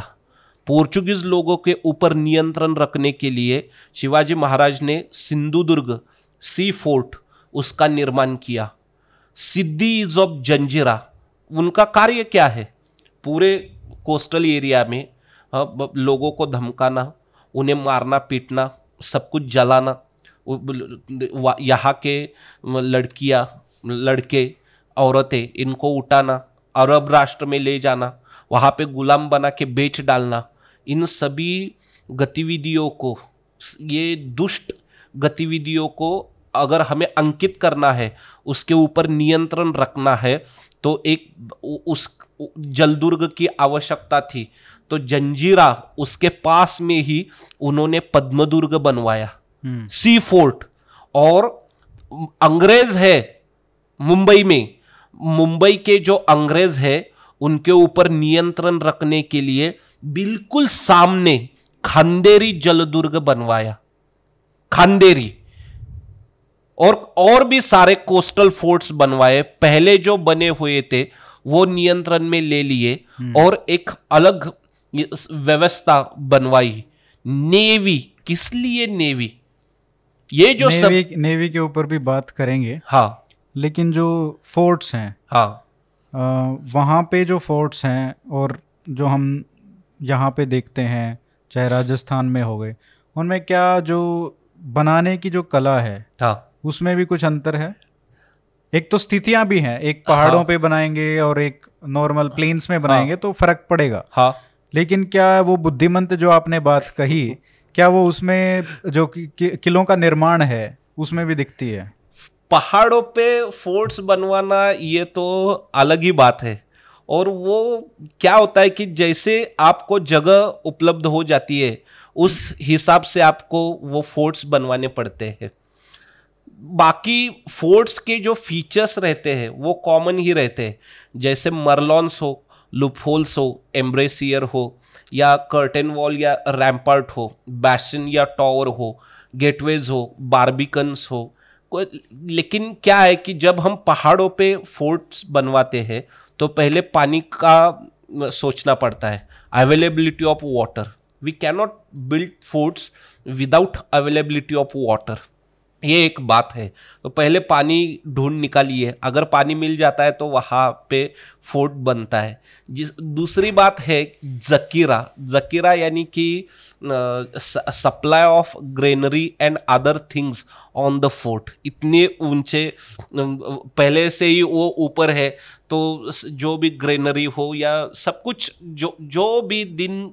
पोर्चुगीज लोगों के ऊपर नियंत्रण रखने के लिए शिवाजी महाराज ने सिंधुदुर्ग सी फोर्ट, उसका निर्माण किया। सिटीज ऑफ जंजीरा, उनका कार्य क्या है? पूरे कोस्टल एरिया में लोगों को धमकाना, उन्हें मारना पीटना, सब कुछ जलाना। यहाँ के लड़कियाँ, लड़के, औरतें, इनको उठाना, अरब राष्ट्र में ले जाना, वहाँ पे गुलाम बना के बेच डालना। इन सभी गतिविधियों को, ये दुष्ट गतिविधियों को अगर हमें अंकित करना है, उसके ऊपर नियंत्रण रखना है, तो एक उस जलदुर्ग की आवश्यकता थी। तो जंजीरा, उसके पास में ही उन्होंने पद्मदुर्ग बनवाया, सी फोर्ट। और अंग्रेज है मुंबई में, मुंबई के जो अंग्रेज है उनके ऊपर नियंत्रण रखने के लिए बिल्कुल सामने खंडेरी जलदुर्ग बनवाया, खंडेरी। और और भी सारे कोस्टल फोर्ट्स बनवाए, पहले जो बने हुए थे वो नियंत्रण में ले लिए, और एक अलग व्यवस्था बनवाई। नेवी, किस लिए नेवी? ये जो नेवी, सब नेवी के ऊपर भी बात करेंगे, हाँ। लेकिन जो फोर्ट्स हैं, हाँ, वहाँ पे जो फोर्ट्स हैं और जो हम यहाँ पे देखते हैं, चाहे राजस्थान में हो गए, उनमें क्या जो बनाने की जो कला है, हाँ, उसमें भी कुछ अंतर है? एक तो स्थितियां भी हैं, एक पहाड़ों हाँ। पे बनाएंगे और एक नॉर्मल प्लेन्स में बनाएंगे हाँ। तो फर्क पड़ेगा हाँ। लेकिन क्या वो बुद्धिमंत जो आपने बात कही, क्या वो उसमें जो कि, कि, किलों का निर्माण है उसमें भी दिखती है? पहाड़ों पे फोर्ट्स बनवाना ये तो अलग ही बात है। और वो क्या होता है कि जैसे आपको जगह उपलब्ध हो जाती है उस हिसाब से आपको वो फोर्ट्स बनवाने पड़ते हैं। बाकी फोर्ट्स के जो फीचर्स रहते हैं वो कॉमन ही रहते हैं, जैसे मरलॉन्स हो, लूपहोल्स हो, एम्ब्रेसियर हो, या कर्टन वॉल या रैम्पार्ट हो, बैशन या टॉवर हो, गेटवेज हो, बार्बिकन्स हो। लेकिन क्या है कि जब हम पहाड़ों पे फोर्ट्स बनवाते हैं तो पहले पानी का सोचना पड़ता है, availability of water. We can not build forts without availability of water, ये एक बात है। तो पहले पानी ढूंढ निकालिए, अगर पानी मिल जाता है तो वहाँ पे फोर्ट बनता है। जिस दूसरी बात है जकीरा, जकीरा यानी कि supply of granary and other things on the fort. इतने ऊंचे पहले से ही वो ऊपर है तो जो भी ग्रेनरी हो या सब कुछ जो जो भी दिन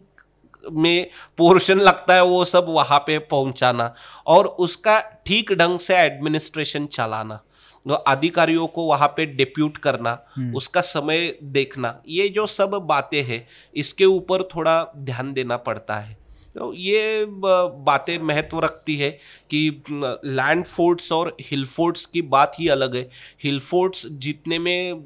में पोर्शन लगता है वो सब वहाँ पे पहुँचाना और उसका ठीक ढंग से एडमिनिस्ट्रेशन चलाना, तो अधिकारियों को वहाँ पे डिप्यूट करना, उसका समय देखना, ये जो सब बातें हैं इसके ऊपर थोड़ा ध्यान देना पड़ता है। तो ये बातें महत्व रखती है कि लैंड फोर्ट्स और हिल फोर्ट्स की बात ही अलग है। हिल फोर्ट्स जीतने में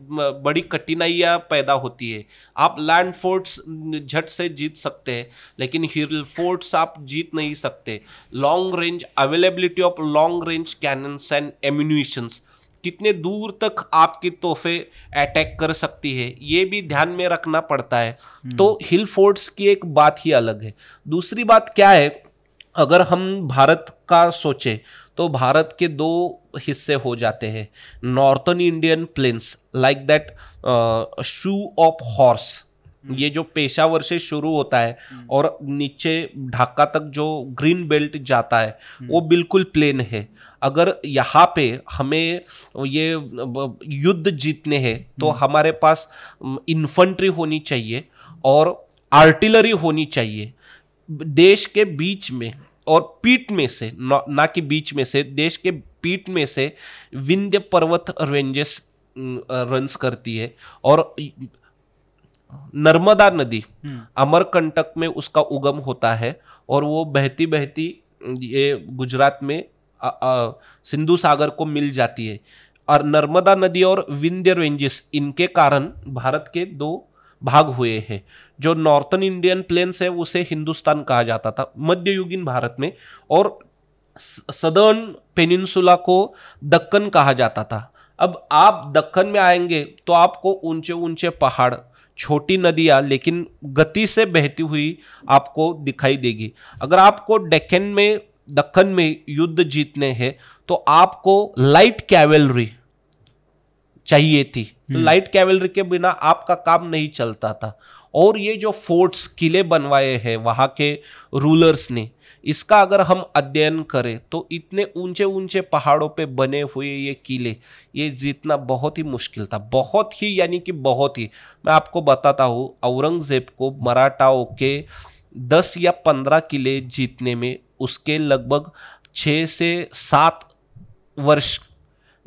बड़ी कठिनाइयाँ पैदा होती है। आप लैंड फोर्ट्स झट से जीत सकते हैं लेकिन हिल फोर्ट्स आप जीत नहीं सकते। Long range, availability of long range cannons and ammunitions, कितने दूर तक आपकी तोहफे अटैक कर सकती है ये भी ध्यान में रखना पड़ता है। तो हिल फोर्ट्स की एक बात ही अलग है। दूसरी बात क्या है, अगर हम भारत का सोचे तो भारत के दो हिस्से हो जाते हैं, northern Indian plains like that shoe of horse, ये जो पेशावर से शुरू होता है और नीचे ढाका तक जो ग्रीन बेल्ट जाता है वो बिल्कुल प्लेन है। अगर यहाँ पे हमें ये युद्ध जीतने हैं तो हमारे पास इन्फेंट्री होनी चाहिए और आर्टिलरी होनी चाहिए। देश के बीच में और पीठ में से, ना कि बीच में से, देश के पीठ में से विंध्य पर्वत रेंजेस रन्स करती है और नर्मदा नदी अमरकंटक में उसका उगम होता है और वो बहती बहती ये गुजरात में सिंधु सागर को मिल जाती है। और नर्मदा नदी और विंध्य रेंजेस, इनके कारण भारत के दो भाग हुए हैं। जो नॉर्थन इंडियन प्लेन्स है उसे हिंदुस्तान कहा जाता था मध्ययुगीन भारत में, और सदर्न पेनिनसुला को दक्कन कहा जाता था। अब आप दक्कन में आएंगे तो आपको ऊंचे ऊंचे पहाड़, छोटी नदियाँ लेकिन गति से बहती हुई आपको दिखाई देगी। अगर आपको डेक्कन में, दक्कन में युद्ध जीतने हैं तो आपको लाइट कैवेलरी चाहिए थी, लाइट कैवेलरी के बिना आपका काम नहीं चलता था। और ये जो फोर्ट्स, किले बनवाए हैं वहाँ के रूलर्स ने, इसका अगर हम अध्ययन करें तो इतने ऊंचे ऊंचे पहाड़ों पे बने हुए ये किले, ये जीतना बहुत ही मुश्किल था, बहुत ही यानी कि बहुत ही। मैं आपको बताता हूँ, औरंगजेब को मराठाओं के दस या पंद्रह किले जीतने में उसके लगभग छः से सात वर्ष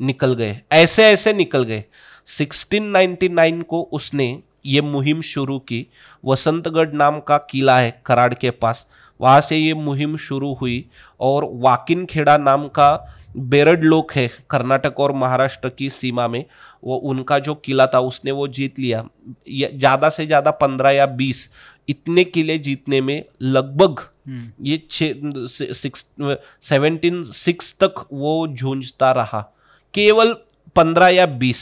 निकल गए, ऐसे ऐसे निकल गए। सोलह सौ निन्यानवे को उसने ये मुहिम शुरू की, वसंतगढ़ नाम का किला है कराड़ के पास, वहाँ से ये मुहिम शुरू हुई और वाकिन खेड़ा नाम का बेरड लोक है कर्नाटक और महाराष्ट्र की सीमा में, वो उनका जो किला था उसने वो जीत लिया। ज़्यादा से ज़्यादा पंद्रह या बीस, इतने किले जीतने में लगभग ये छः सिक्स सेवनटीन सिक्स तक वो जूझता रहा, केवल पंद्रह या बीस,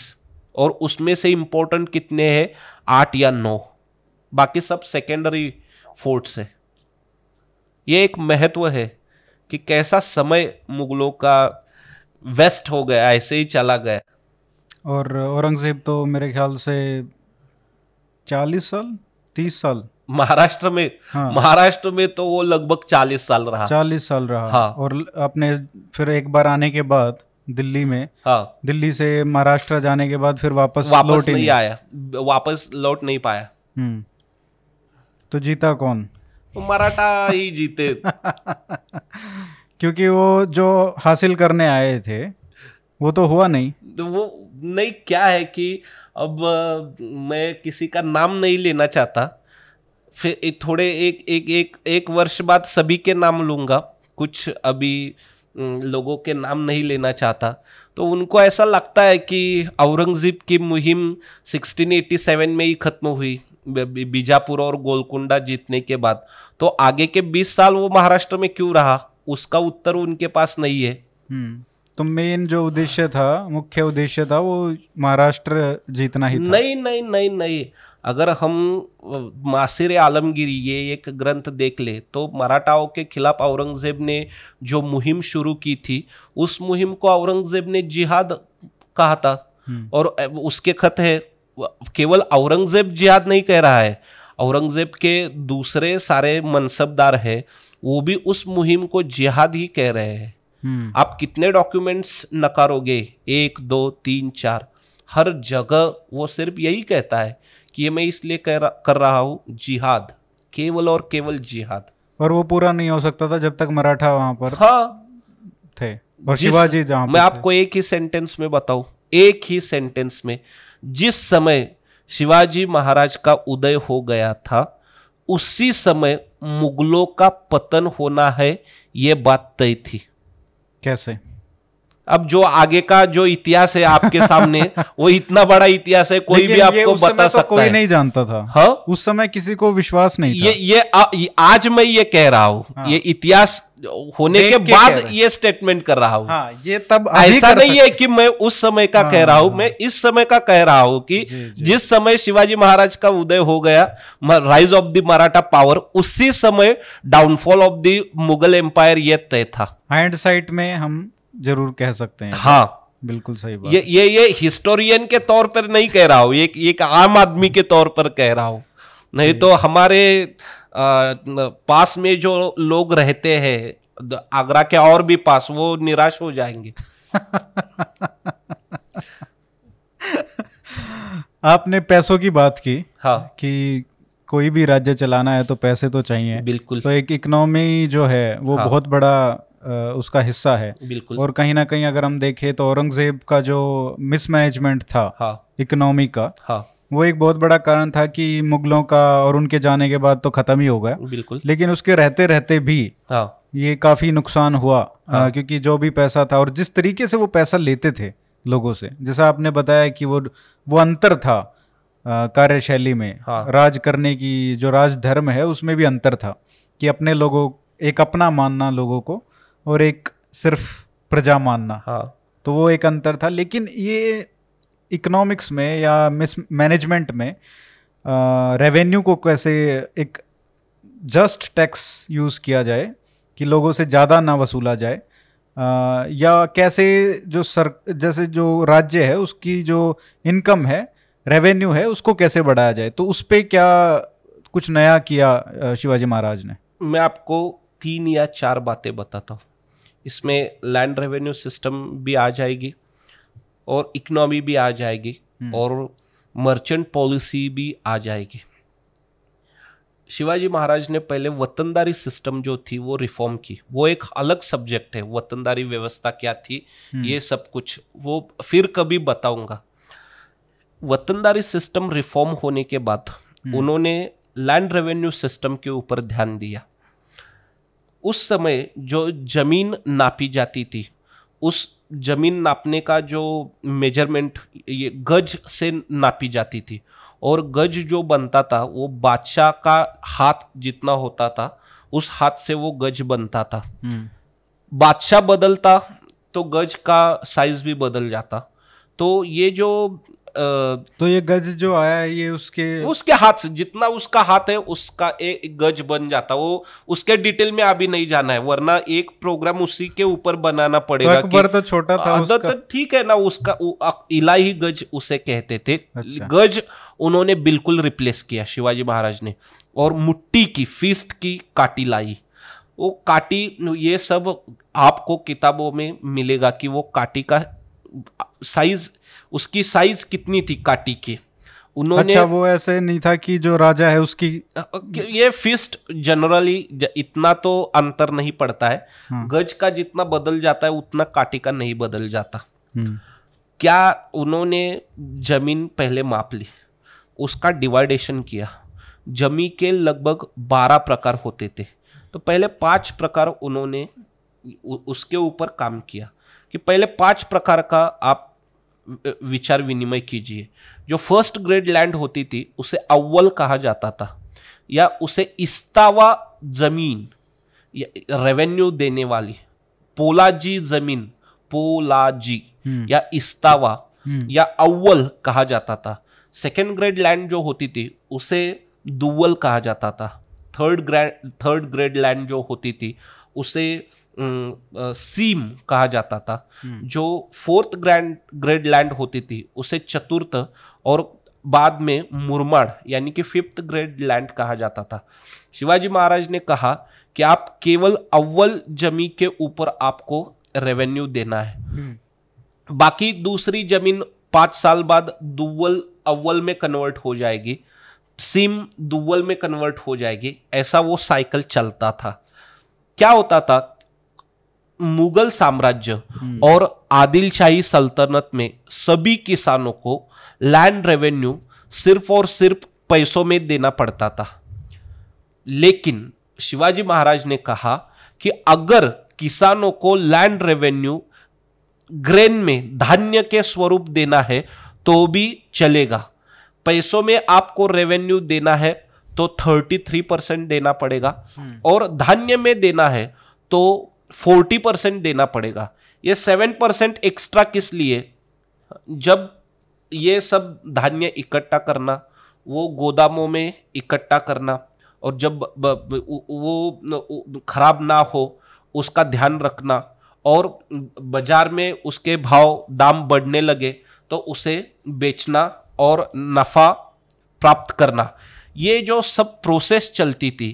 और उसमें से इम्पोर्टेंट कितने हैं, आठ या नौ, बाकी सब सेकेंडरी फोर्ट्स है। ये एक महत्व है कि कैसा समय मुगलों का वेस्ट हो गया, ऐसे ही चला गया। और औरंगजेब तो मेरे ख्याल से चालीस साल, तीस साल महाराष्ट्र में हाँ। महाराष्ट्र में तो वो लगभग चालीस साल रहा, चालीस साल रहा हाँ। और अपने फिर एक बार आने के बाद दिल्ली में, हाँ, दिल्ली से महाराष्ट्र जाने के बाद फिर वापस वापस लौट नहीं आया, वापस लौट नहीं पाया। हम्म, तो जीता कौन? मराठा ही जीते क्योंकि वो जो हासिल करने आए थे वो तो हुआ नहीं। तो वो नहीं, क्या है कि अब मैं किसी का नाम नहीं लेना चाहता, फिर एक थोड़े एक एक एक एक वर्ष बाद सभी के नाम लूँगा, कुछ अभी लोगों के नाम नहीं लेना चाहता। तो उनको ऐसा लगता है कि औरंगजेब की मुहिम सोलह सौ सत्तासी में ही ख़त्म हुई बीजापुर और गोलकुंडा जीतने के बाद, तो आगे के बीस साल वो महाराष्ट्र में क्यों रहा उसका उत्तर उनके पास नहीं है। तो मेन जो उद्देश्य था, मुख्य उद्देश्य था, वो महाराष्ट्र जीतना ही था। नहीं नहीं नहीं नहीं, अगर हम मासिर आलमगिरी ये एक ग्रंथ देख ले तो मराठाओं के खिलाफ औरंगजेब ने जो मुहिम शुरू की थी उस मुहिम को औरंगजेब ने जिहाद कहा था, और उसके खत है। केवल औरंगजेब जिहाद नहीं कह रहा है, औरंगजेब के दूसरे सारे मनसबदार है वो भी उस मुहिम को जिहाद ही कह रहे हैं। आप कितने डॉक्यूमेंट्स नकारोगे, एक दो तीन चार, हर जगह वो सिर्फ यही कहता है कि ये मैं इसलिए कर रहा हूँ जिहाद, केवल और केवल जिहाद। और वो पूरा नहीं हो सकता था जब तक मराठा वहां पर हाँ थे और शिवाजी जहां पर। मैं आपको एक ही सेंटेंस में बताऊं, एक ही सेंटेंस में, जिस समय शिवाजी महाराज का उदय हो गया था उसी समय मुगलों का पतन होना है, ये बात तय थी। कैसे? अब जो आगे का जो इतिहास है आपके सामने वो इतना बड़ा इतिहास है, कोई भी आपको बता तो सकता कोई है। नहीं जानता था हाँ? उस समय किसी को विश्वास नहीं था। ये ये आ, आज मैं ये कह रहा हूँ हाँ। ये इतिहास होने के, के बाद ये स्टेटमेंट कर रहा हूँ हाँ, ये तब ऐसा नहीं है कि मैं उस समय का हाँ, कह रहा हूँ हाँ, मैं इस समय का कह रहा हूँ कि जी, जी, जिस समय शिवाजी महाराज का उदय हो गया, rise of the Maratha power, उसी समय downfall of the Mughal empire ये तय था। हैंडसाइट में हम जरूर कह सकते हैं हाँ, बिल्कुल सही बात। ये ये ये हिस्टोरियन के तौर पर नहीं कह रहा हूँ, एक एक आम आदमी के तौर पर कह रहा हूँ। नहीं तो हमारे आ, पास में जो लोग रहते हैं आगरा के और भी पास, वो निराश हो जाएंगे आपने पैसों की बात की हाँ, कि कोई भी राज्य चलाना है तो पैसे तो चाहिए, बिल्कुल। तो एक इकोनॉमी जो है वो हाँ, बहुत बड़ा उसका हिस्सा है, बिल्कुल। और कहीं ना कहीं अगर हम देखें तो औरंगजेब का जो मिसमैनेजमेंट था हाँ, इकोनॉमी का हाँ, वो एक बहुत बड़ा कारण था कि मुगलों का और उनके जाने के बाद तो खत्म ही हो गया, बिल्कुल। लेकिन उसके रहते रहते भी हाँ, ये काफी नुकसान हुआ हाँ, क्योंकि जो भी पैसा था और जिस तरीके से वो पैसा लेते थे लोगों से, जैसा आपने बताया कि वो वो अंतर था कार्यशैली में हाँ, राज करने की जो राजधर्म है उसमें भी अंतर था कि अपने लोगों एक अपना मानना लोगों को और एक सिर्फ प्रजा मानना हाँ, तो वो एक अंतर था। लेकिन ये इकोनॉमिक्स में या मिस मैनेजमेंट में रेवेन्यू को कैसे एक जस्ट टैक्स यूज़ किया जाए कि लोगों से ज़्यादा ना वसूला जाए, आ, या कैसे जो सर जैसे जो राज्य है उसकी जो इनकम है, रेवेन्यू है, उसको कैसे बढ़ाया जाए, तो उस पर क्या कुछ नया किया शिवाजी महाराज ने? मैं आपको तीन या चार बातें बताता हूँ। इसमें लैंड रेवेन्यू सिस्टम भी आ जाएगी और इकोनॉमी भी आ जाएगी और मर्चेंट पॉलिसी भी आ जाएगी। शिवाजी महाराज ने पहले वतनदारी सिस्टम जो थी वो रिफॉर्म की, वो एक अलग सब्जेक्ट है। वतनदारी व्यवस्था क्या थी ये सब कुछ वो फिर कभी बताऊंगा। वतनदारी सिस्टम रिफॉर्म होने के बाद उन्होंने लैंड रेवेन्यू सिस्टम के ऊपर ध्यान दिया। उस समय जो जमीन नापी जाती थी, उस जमीन नापने का जो मेजरमेंट ये गज से नापी जाती थी, और गज जो बनता था वो बादशाह का हाथ जितना होता था उस हाथ से वो गज बनता था। बादशाह बदलता तो गज का साइज भी बदल जाता। तो ये जो आ, तो ये गज जो आया है ये उसके उसके हाथ से जितना उसका हाथ है उसका एक गज बन जाता। वो उसके डिटेल में अभी नहीं जाना है, वरना एक प्रोग्राम उसी के ऊपर बनाना पड़ेगा। अकबर तो छोटा था, ठीक है ना, उसका इलाही गज उसे कहते थे। अच्छा। गज उन्होंने बिल्कुल रिप्लेस किया शिवाजी महाराज ने, और मुट्ठी की, फिस्ट की काटी लाई। वो काटी, ये सब आपको किताबों में मिलेगा कि वो काटी का साइज, उसकी साइज कितनी थी काटी की उन्होंने। अच्छा, वो ऐसे नहीं था कि जो राजा है उसकी ये फिस्ट जनरली इतना तो अंतर नहीं पड़ता है, गज का जितना बदल जाता है उतना काटी का नहीं बदल जाता। क्या उन्होंने जमीन पहले माप ली, उसका डिवाइडेशन किया, जमी के लगभग बारह प्रकार होते थे, तो पहले पांच प्रकार उन्होंने उसके ऊपर काम किया कि पहले पांच प्रकार का आप विचार विनिमय कीजिए। जो फर्स्ट ग्रेड लैंड होती थी उसे अव्वल कहा जाता था, या उसे इस्तावा जमीन रेवेन्यू देने वाली पोलाजी जमीन, पोलाजी या इस्तावा या अव्वल कहा जाता था। सेकेंड ग्रेड लैंड जो होती थी उसे दुव्वल कहा जाता था। Third grade third grade land जो होती थी उसे सीम कहा जाता था। जो फोर्थ ग्रैंड ग्रेड लैंड होती थी उसे चतुर्थ और बाद में मुरमाड़ यानी कि फिफ्थ ग्रेड लैंड कहा जाता था। शिवाजी महाराज ने कहा कि आप केवल अव्वल जमी के ऊपर आपको रेवेन्यू देना है, बाकी दूसरी जमीन पाँच साल बाद दुव्वल अव्वल में कन्वर्ट हो जाएगी, सीम दुव्वल में कन्वर्ट हो जाएगी, ऐसा वो साइकिल चलता था। क्या होता था, मुगल साम्राज्य और आदिलशाही सल्तनत में सभी किसानों को लैंड रेवेन्यू सिर्फ और सिर्फ पैसों में देना पड़ता था, लेकिन शिवाजी महाराज ने कहा कि अगर किसानों को लैंड रेवेन्यू ग्रेन में धान्य के स्वरूप देना है तो भी चलेगा, पैसों में आपको रेवेन्यू देना है तो तैंतीस परसेंट देना पड़ेगा और धान्य में देना है तो चालीस परसेंट देना पड़ेगा। ये सात परसेंट एक्स्ट्रा किस लिए, जब ये सब धान्य इकट्ठा करना, वो गोदामों में इकट्ठा करना और जब वो खराब ना हो उसका ध्यान रखना, और बाजार में उसके भाव दाम बढ़ने लगे तो उसे बेचना और नफा प्राप्त करना, ये जो सब प्रोसेस चलती थी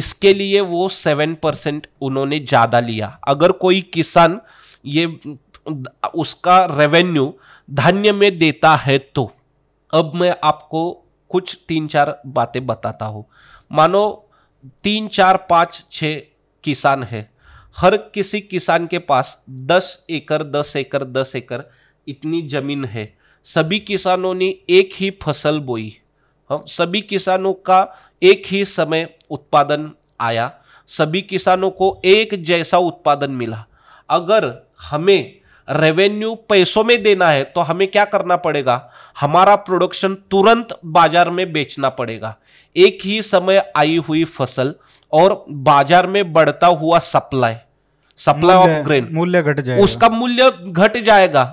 इसके लिए वो सेवन परसेंट उन्होंने ज्यादा लिया। अगर कोई किसान ये उसका रेवेन्यू धान्य में देता है तो अब मैं आपको कुछ तीन चार बातें बताता हूँ। मानो तीन चार पाँच छः किसान है, हर किसी किसान के पास दस एकड़ दस एकड़ दस एकड़ इतनी जमीन है, सभी किसानों ने एक ही फसल बोई, सभी किसानों का एक ही समय उत्पादन आया, सभी किसानों को एक जैसा उत्पादन मिला। अगर हमें रेवेन्यू पैसों में देना है तो हमें क्या करना पड़ेगा, हमारा प्रोडक्शन तुरंत बाजार में बेचना पड़ेगा। एक ही समय आई हुई फसल और बाजार में बढ़ता हुआ सप्लाई सप्लाई ऑफ ग्रेन, मूल्य घट जाएगा, उसका मूल्य घट जाएगा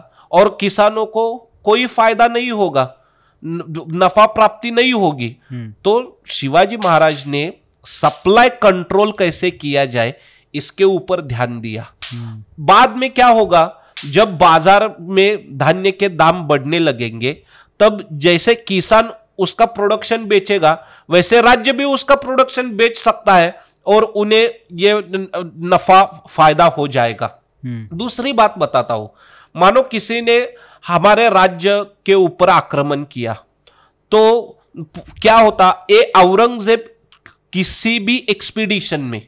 और किसानों को कोई फायदा नहीं होगा, नफा प्राप्ति नहीं होगी। तो शिवाजी महाराज ने सप्लाई कंट्रोल कैसे किया जाए इसके ऊपर ध्यान दिया। बाद में क्या होगा, जब बाजार में धान्य के दाम बढ़ने लगेंगे तब जैसे किसान उसका प्रोडक्शन बेचेगा वैसे राज्य भी उसका प्रोडक्शन बेच सकता है और उन्हें यह नफा फायदा हो जाएगा। दूसरी बात बताता हूं, मानो किसी ने हमारे राज्य के ऊपर आक्रमण किया तो क्या होता, ये औरंगजेब किसी भी एक्सपीडिशन में,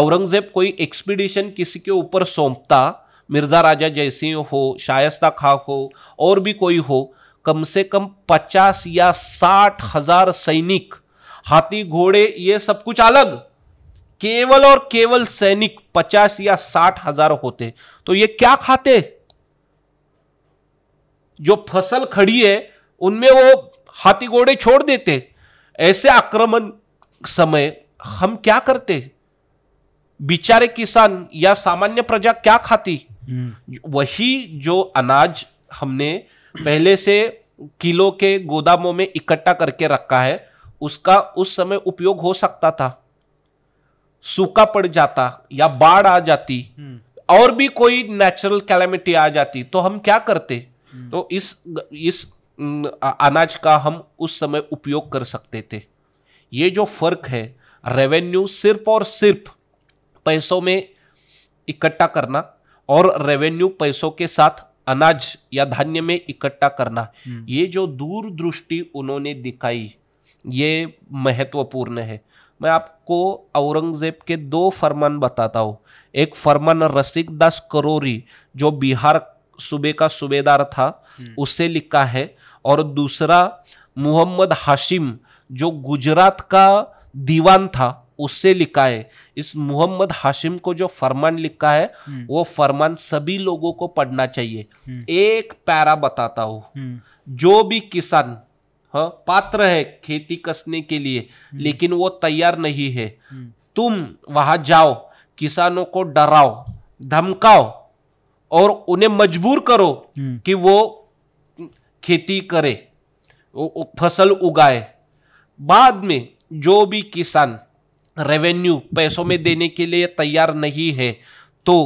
औरंगजेब कोई एक्सपीडिशन किसी के ऊपर सौंपता, मिर्जा राजा जयसिंह हो, शायस्ता खां हो, और भी कोई हो, कम से कम पचास या साठ हजार सैनिक, हाथी घोड़े ये सब कुछ अलग, केवल और केवल सैनिक पचास या साठ हजार होते। तो ये क्या खाते, जो फसल खड़ी है उनमें वो हाथी घोड़े छोड़ देते। ऐसे आक्रमण समय हम क्या करते, बेचारे किसान या सामान्य प्रजा क्या खाती, वही जो अनाज हमने पहले से किलो के गोदामों में इकट्ठा करके रखा है उसका उस समय उपयोग हो सकता था। सूखा पड़ जाता या बाढ़ आ जाती और भी कोई नेचुरल कैलेमिटी आ जाती तो हम क्या करते, तो इस इस अनाज का हम उस समय उपयोग कर सकते थे। ये जो फर्क है, रेवेन्यू सिर्फ और सिर्फ पैसों में इकट्ठा करना और रेवेन्यू पैसों के साथ अनाज या धान्य में इकट्ठा करना, ये जो दूरदृष्टि उन्होंने दिखाई ये महत्वपूर्ण है। मैं आपको औरंगजेब के दो फरमान बताता हूँ। एक फरमान रसिकदास करोरी जो बिहार सूबे का सूबेदार था उससे लिखा है, और दूसरा मुहम्मद हाशिम जो गुजरात का दीवान था उससे लिखा है। इस मुहम्मद हाशिम को जो फरमान लिखा है वो फरमान सभी लोगों को पढ़ना चाहिए। एक पैरा बताता हूँ, जो भी किसान हाँ पात्र है खेती कसने के लिए लेकिन वो तैयार नहीं है, तुम वहां जाओ, किसानों को डराओ, धमकाओ और उन्हें मजबूर करो कि वो खेती करे, फसल उगाए। बाद में जो भी किसान रेवेन्यू पैसों में देने के लिए तैयार नहीं है तो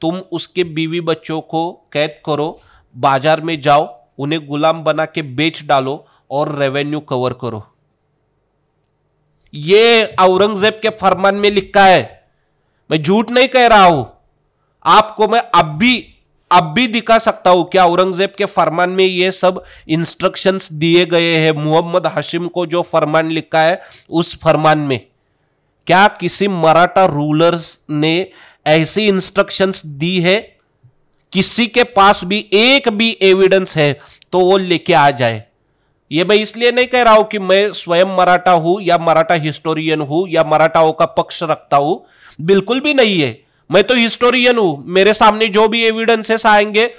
तुम उसके बीवी बच्चों को कैद करो, बाजार में जाओ, उन्हें गुलाम बना के बेच डालो और रेवेन्यू कवर करो। ये औरंगजेब के फरमान में लिखा है, मैं झूठ नहीं कह रहा हूं। आपको मैं अब भी अब भी दिखा सकता हूं कि औरंगजेब के फरमान में ये सब इंस्ट्रक्शंस दिए गए हैं। मुहम्मद हाशिम को जो फरमान लिखा है उस फरमान में क्या किसी मराठा रूलर्स ने ऐसी इंस्ट्रक्शंस दी है? किसी के पास भी एक भी एविडेंस है तो वो लेके आ जाए। ये मैं इसलिए नहीं कह रहा हूं कि मैं स्वयं मराठा हूं या मराठा हिस्टोरियन हूं या मराठाओं का पक्ष रखता हूं, बिल्कुल भी नहीं है। मैं तो हिस्टोरियन हूं, मेरे सामने जो भी एविडेंसेस आएंगे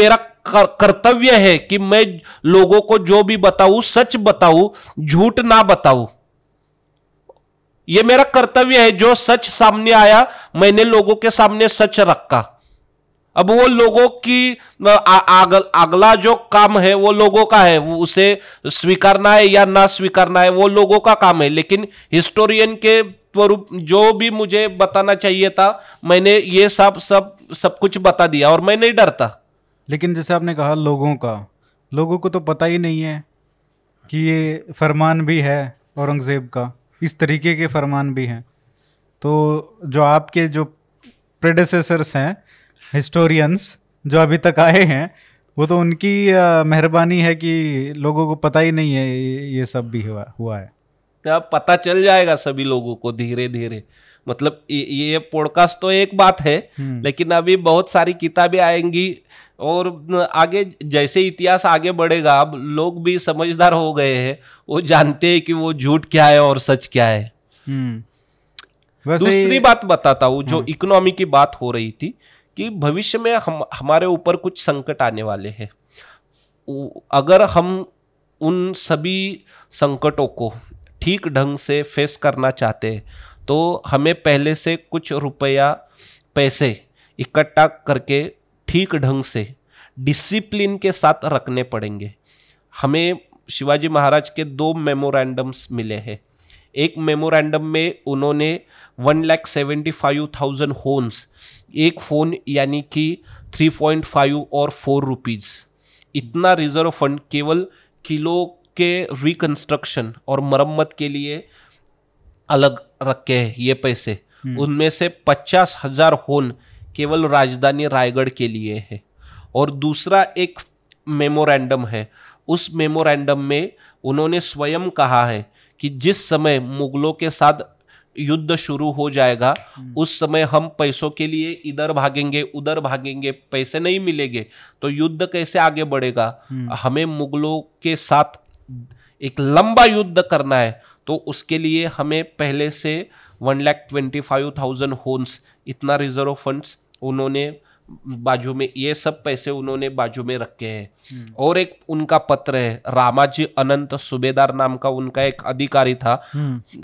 मेरा कर्तव्य है कि मैं लोगों को जो भी बताऊं सच बताऊं, झूठ ना बताऊं। यह मेरा कर्तव्य है। जो सच सामने आया मैंने लोगों के सामने सच रखा। अब वो लोगों की अगला जो काम है वो लोगों का है, वो उसे स्वीकारना है या ना स्वीकारना है वो लोगों का काम है। लेकिन हिस्टोरियन के स्वरूप जो भी मुझे बताना चाहिए था मैंने ये सब सब सब कुछ बता दिया और मैं नहीं डरता। लेकिन जैसे आपने कहा लोगों का, लोगों को तो पता ही नहीं है कि ये फरमान भी है औरंगजेब का, इस तरीके के फरमान भी हैं। तो जो आपके जो प्रेडेसेसर्स हैं हिस्टोरियंस जो अभी तक आए हैं वो तो उनकी मेहरबानी है कि लोगों को पता ही नहीं है ये सब भी हुआ हुआ है। अब पता चल जाएगा सभी लोगों को धीरे धीरे। मतलब ये पॉडकास्ट तो एक बात है लेकिन अभी बहुत सारी किताबें आएंगी और आगे जैसे इतिहास आगे बढ़ेगा अब लोग भी समझदार हो गए हैं, वो जानते हैं कि वो झूठ क्या है और सच क्या है। दूसरी बात बताता हूँ जो इकोनॉमी की बात हो रही थी कि भविष्य में हम हमारे ऊपर कुछ संकट आने वाले हैं। अगर हम उन सभी संकटों को ठीक ढंग से फेस करना चाहते हैं तो हमें पहले से कुछ रुपया पैसे इकट्ठा करके ठीक ढंग से डिसिप्लिन के साथ रखने पड़ेंगे। हमें शिवाजी महाराज के दो मेमोरेंडम्स मिले हैं। एक मेमोरेंडम में उन्होंने one lakh seventy five thousand होन्स, एक फ़ोन यानी कि थ्री पॉइंट फाइव और फोर रुपीज़ इतना रिजर्व फंड केवल किलो के रिकन्स्ट्रक्शन और मरम्मत के लिए अलग रखे हैं। ये पैसे उनमें से पचास हज़ार होन केवल राजधानी रायगढ़ के लिए है। और दूसरा एक मेमोरेंडम है, उस मेमोरेंडम में उन्होंने स्वयं कहा है कि जिस समय मुगलों के साथ युद्ध शुरू हो जाएगा उस समय हम पैसों के लिए इधर भागेंगे उधर भागेंगे, पैसे नहीं मिलेंगे तो युद्ध कैसे आगे बढ़ेगा। हमें मुगलों के साथ एक लंबा युद्ध करना है तो उसके लिए हमें पहले से one lakh twenty five thousand होन्स इतना रिजर्व फंड्स उन्होंने बाजू में, ये सब पैसे उन्होंने बाजू में रखे हैं। और एक उनका पत्र है, रामाजी अनंत सूबेदार नाम का उनका एक अधिकारी था,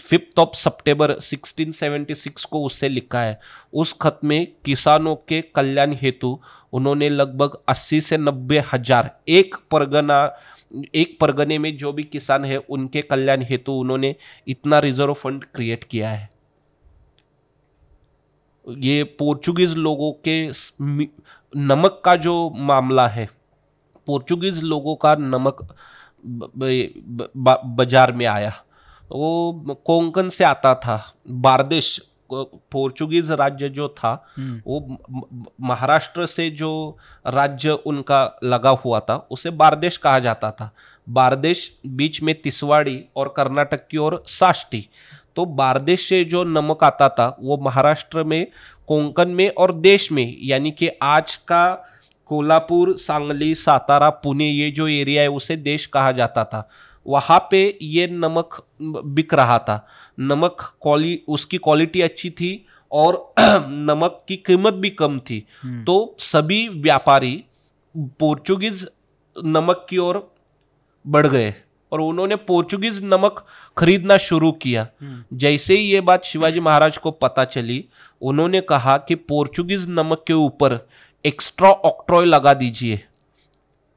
फिफ्थ ऑफ सितंबर सोलह सौ छिहत्तर को उससे लिखा है। उस खत में किसानों के कल्याण हेतु उन्होंने लगभग अस्सी से नब्बे हज़ार एक परगना एक परगने में जो भी किसान है उनके कल्याण हेतु उन्होंने इतना रिजर्व फंड क्रिएट किया है। ये पोर्चुगीज लोगों के नमक का जो मामला है, पोर्चुगीज लोगों का नमक बाजार में आया, वो कोंकण से आता था, बारदेश पोर्चुगीज राज्य जो था वो महाराष्ट्र से जो राज्य उनका लगा हुआ था उसे बारदेश कहा जाता था। बारदेश बीच में तिसवाड़ी और कर्नाटक की ओर साष्टी, तो बारदेश से जो नमक आता था वो महाराष्ट्र में, कोंकण में और देश में, यानी कि आज का कोल्हापुर, सांगली, सातारा, पुणे, ये जो एरिया है उसे देश कहा जाता था। वहाँ पे ये नमक बिक रहा था। नमक क्वाली उसकी क्वालिटी अच्छी थी और नमक की कीमत भी कम थी, तो सभी व्यापारी पोर्चुगीज नमक की ओर बढ़ गए और उन्होंने पोर्चुगीज नमक खरीदना शुरू किया। जैसे ही ये बात शिवाजी महाराज को पता चली, उन्होंने कहा कि पोर्चुगीज नमक के ऊपर एक्स्ट्रा ऑक्ट्रॉय लगा दीजिए,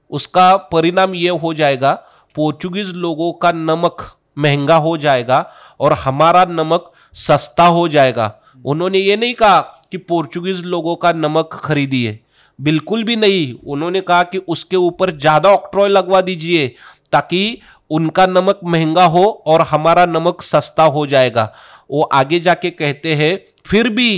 उसका परिणाम ये हो जाएगा पोर्चुगीज लोगों का नमक महंगा हो जाएगा और हमारा नमक सस्ता हो जाएगा। उन्होंने ये नहीं कहा कि पोर्चुगीज लोगों का नमक खरीदिए, बिल्कुल भी नहीं। उन्होंने कहा कि उसके ऊपर ज़्यादा ऑक्ट्रॉय लगवा दीजिए ताकि उनका नमक महंगा हो और हमारा नमक सस्ता हो जाएगा। वो आगे जाके कहते हैं, फिर भी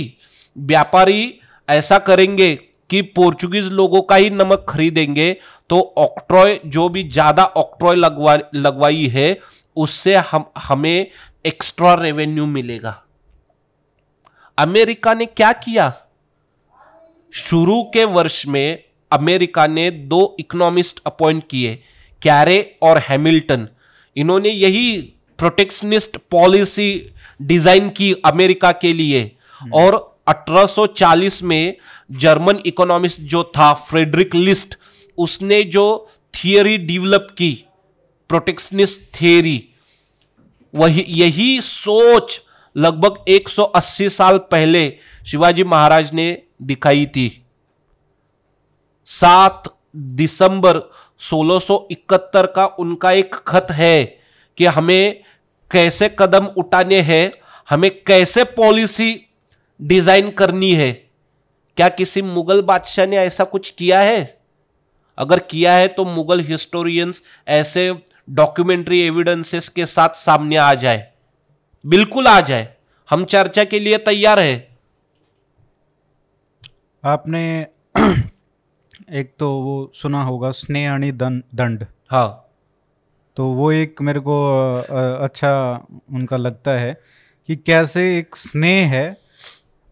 व्यापारी ऐसा करेंगे कि पोर्चुगीज लोगों का ही नमक खरीदेंगे तो ऑक्ट्रॉय, जो भी ज़्यादा ऑक्ट्रॉय लगवा लगवाई है उससे हम हमें एक्स्ट्रा रेवेन्यू मिलेगा। अमेरिका ने क्या किया? शुरू के वर्ष में अमेरिका ने दो इकोनॉमिस्ट अपॉइंट किए, कैरे और हैमिल्टन। इन्होंने यही प्रोटेक्शनिस्ट पॉलिसी डिजाइन की अमेरिका के लिए। और अठारह सौ चालीस में जर्मन इकोनॉमिस्ट जो था फ्रेडरिक लिस्ट, उसने जो थियरी डेवलप की, प्रोटेक्शनिस्ट थियरी, वही यही सोच लगभग एक सौ अस्सी साल पहले शिवाजी महाराज ने दिखाई थी। सात दिसंबर सोलह सौ इकहत्तर का उनका एक खत है कि हमें कैसे कदम उठाने हैं, हमें कैसे पॉलिसी डिजाइन करनी है। क्या किसी मुगल बादशाह ने ऐसा कुछ किया है? अगर किया है तो मुगल हिस्टोरियंस ऐसे डॉक्यूमेंट्री एविडेंसेस के साथ सामने आ जाए, बिल्कुल आ जाए, हम चर्चा के लिए तैयार हैं। आपने एक तो वो सुना होगा स्नेह आणि दंड, हाँ, तो वो एक मेरे को अच्छा उनका लगता है कि कैसे एक स्नेह है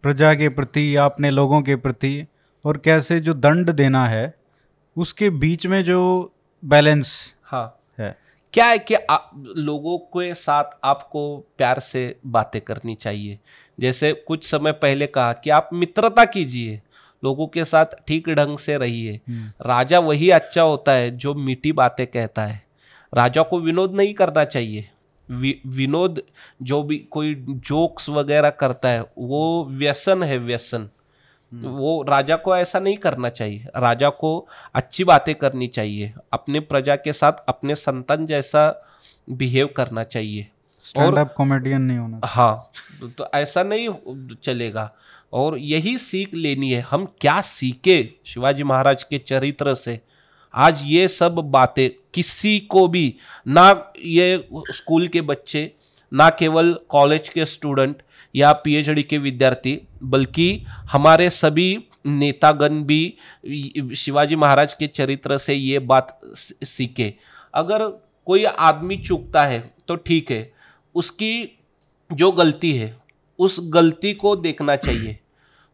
प्रजा के प्रति, आपने लोगों के प्रति, और कैसे जो दंड देना है उसके बीच में जो बैलेंस, हाँ, है। क्या है कि लोगों के साथ आपको प्यार से बातें करनी चाहिए। जैसे कुछ समय पहले कहा कि आप मित्रता कीजिए, लोगों के साथ ठीक ढंग से रहिए। राजा वही अच्छा होता है जो मीठी बातें कहता है। राजा को विनोद नहीं करना चाहिए। वि, विनोद जो भी कोई जोक्स वगैरह करता है वो व्यसन है, व्यसन। वो राजा को ऐसा नहीं करना चाहिए। राजा को अच्छी बातें करनी चाहिए, अपने प्रजा के साथ अपने संतान जैसा बिहेव करना चाहिए। स्टैंड अप कॉमेडियन नहीं होना, हाँ, तो ऐसा नहीं चलेगा। और यही सीख लेनी है। हम क्या सीखे शिवाजी महाराज के चरित्र से? आज ये सब बातें किसी को भी, ना ये स्कूल के बच्चे, ना केवल कॉलेज के स्टूडेंट या पीएचडी के विद्यार्थी, बल्कि हमारे सभी नेतागण भी शिवाजी महाराज के चरित्र से ये बात सीखे। अगर कोई आदमी चूकता है तो ठीक है, उसकी जो गलती है उस गलती को देखना चाहिए,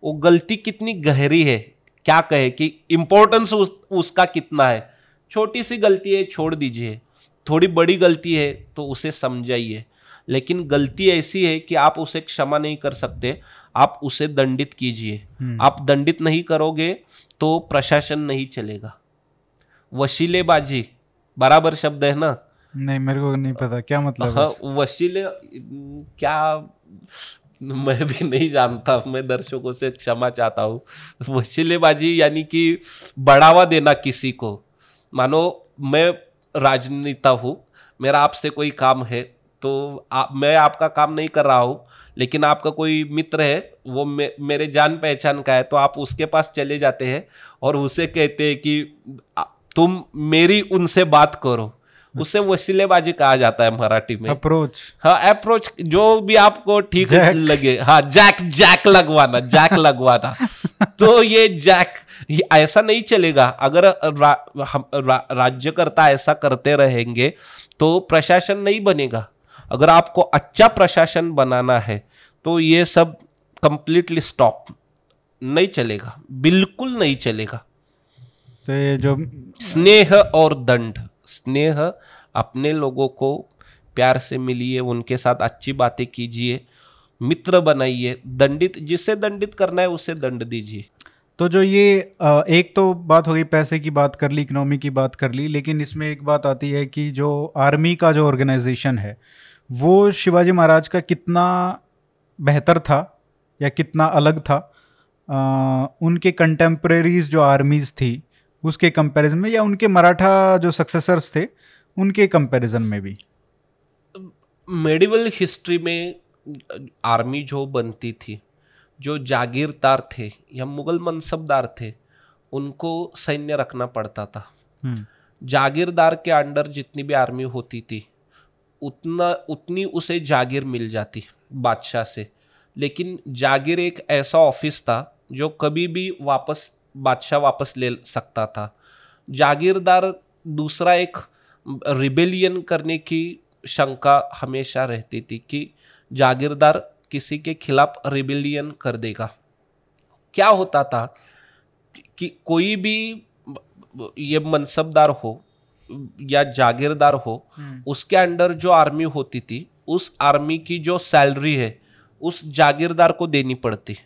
वो गलती कितनी गहरी है, क्या कहे कि इम्पोर्टेंस उस, उसका कितना है। छोटी सी गलती है छोड़ दीजिए, थोड़ी बड़ी गलती है तो उसे समझाइए, लेकिन गलती ऐसी है कि आप उसे क्षमा नहीं कर सकते, आप उसे दंडित कीजिए। आप दंडित नहीं करोगे तो प्रशासन नहीं चलेगा। वसीलेबाजी बराबर शब्द है ना? नहीं, मेरे को नहीं पता क्या मतलब है। वसीले क्या, मैं भी नहीं जानता। मैं दर्शकों से क्षमा चाहता हूँ। वसीलेबाजी यानी कि बढ़ावा देना किसी को। मानो मैं राजनेता हूँ, मेरा आपसे कोई काम है तो आप, मैं आपका काम नहीं कर रहा हूँ, लेकिन आपका कोई मित्र है, वो मे, मेरे जान पहचान का है, तो आप उसके पास चले जाते हैं और उसे कहते हैं कि तुम मेरी उनसे बात करो। उसे वसीलेबाजी कहा जाता है मराठी में। अप्रोच, हाँ अप्रोच, जो भी आपको ठीक लगे, हाँ जैक जैक लगवाना, जैक लगवाना। तो ये जैक ये ऐसा नहीं चलेगा। अगर रा, हम रा, राज्यकर्ता ऐसा करते रहेंगे तो प्रशासन नहीं बनेगा। अगर आपको अच्छा प्रशासन बनाना है तो ये सब कंप्लीटली स्टॉप, नहीं चलेगा, बिल्कुल नहीं चलेगा। तो ये जो स्नेह और दंड, स्नेह, अपने लोगों को प्यार से मिलिए, उनके साथ अच्छी बातें कीजिए, मित्र बनाइए, दंडित जिसे दंडित करना है उसे दंड दीजिए। तो जो ये एक तो बात हो गई, पैसे की बात कर ली, इकोनॉमी की बात कर ली, लेकिन इसमें एक बात आती है कि जो आर्मी का जो ऑर्गेनाइजेशन है वो शिवाजी महाराज का कितना बेहतर था या कितना अलग था आ, उनके कंटेम्प्रेरीज जो आर्मीज़ थी उसके कंपैरिजन में, या उनके मराठा जो सक्सेसर्स थे उनके कंपैरिजन में भी। मेडिवल हिस्ट्री में आर्मी जो बनती थी, जो जागीरदार थे या मुगल मनसबदार थे, उनको सैन्य रखना पड़ता था। जागीरदार के अंडर जितनी भी आर्मी होती थी उतना उतनी उसे जागीर मिल जाती बादशाह से, लेकिन जागीर एक ऐसा ऑफिस था जो कभी भी वापस बादशाह वापस ले सकता था। जागीरदार दूसरा एक रिबेलियन करने की शंका हमेशा रहती थी कि जागीरदार किसी के खिलाफ रिबेलियन कर देगा। क्या होता था कि कोई भी ये मनसबदार हो या जागीरदार हो, उसके अंडर जो आर्मी होती थी उस आर्मी की जो सैलरी है उस जागीरदार को देनी पड़ती,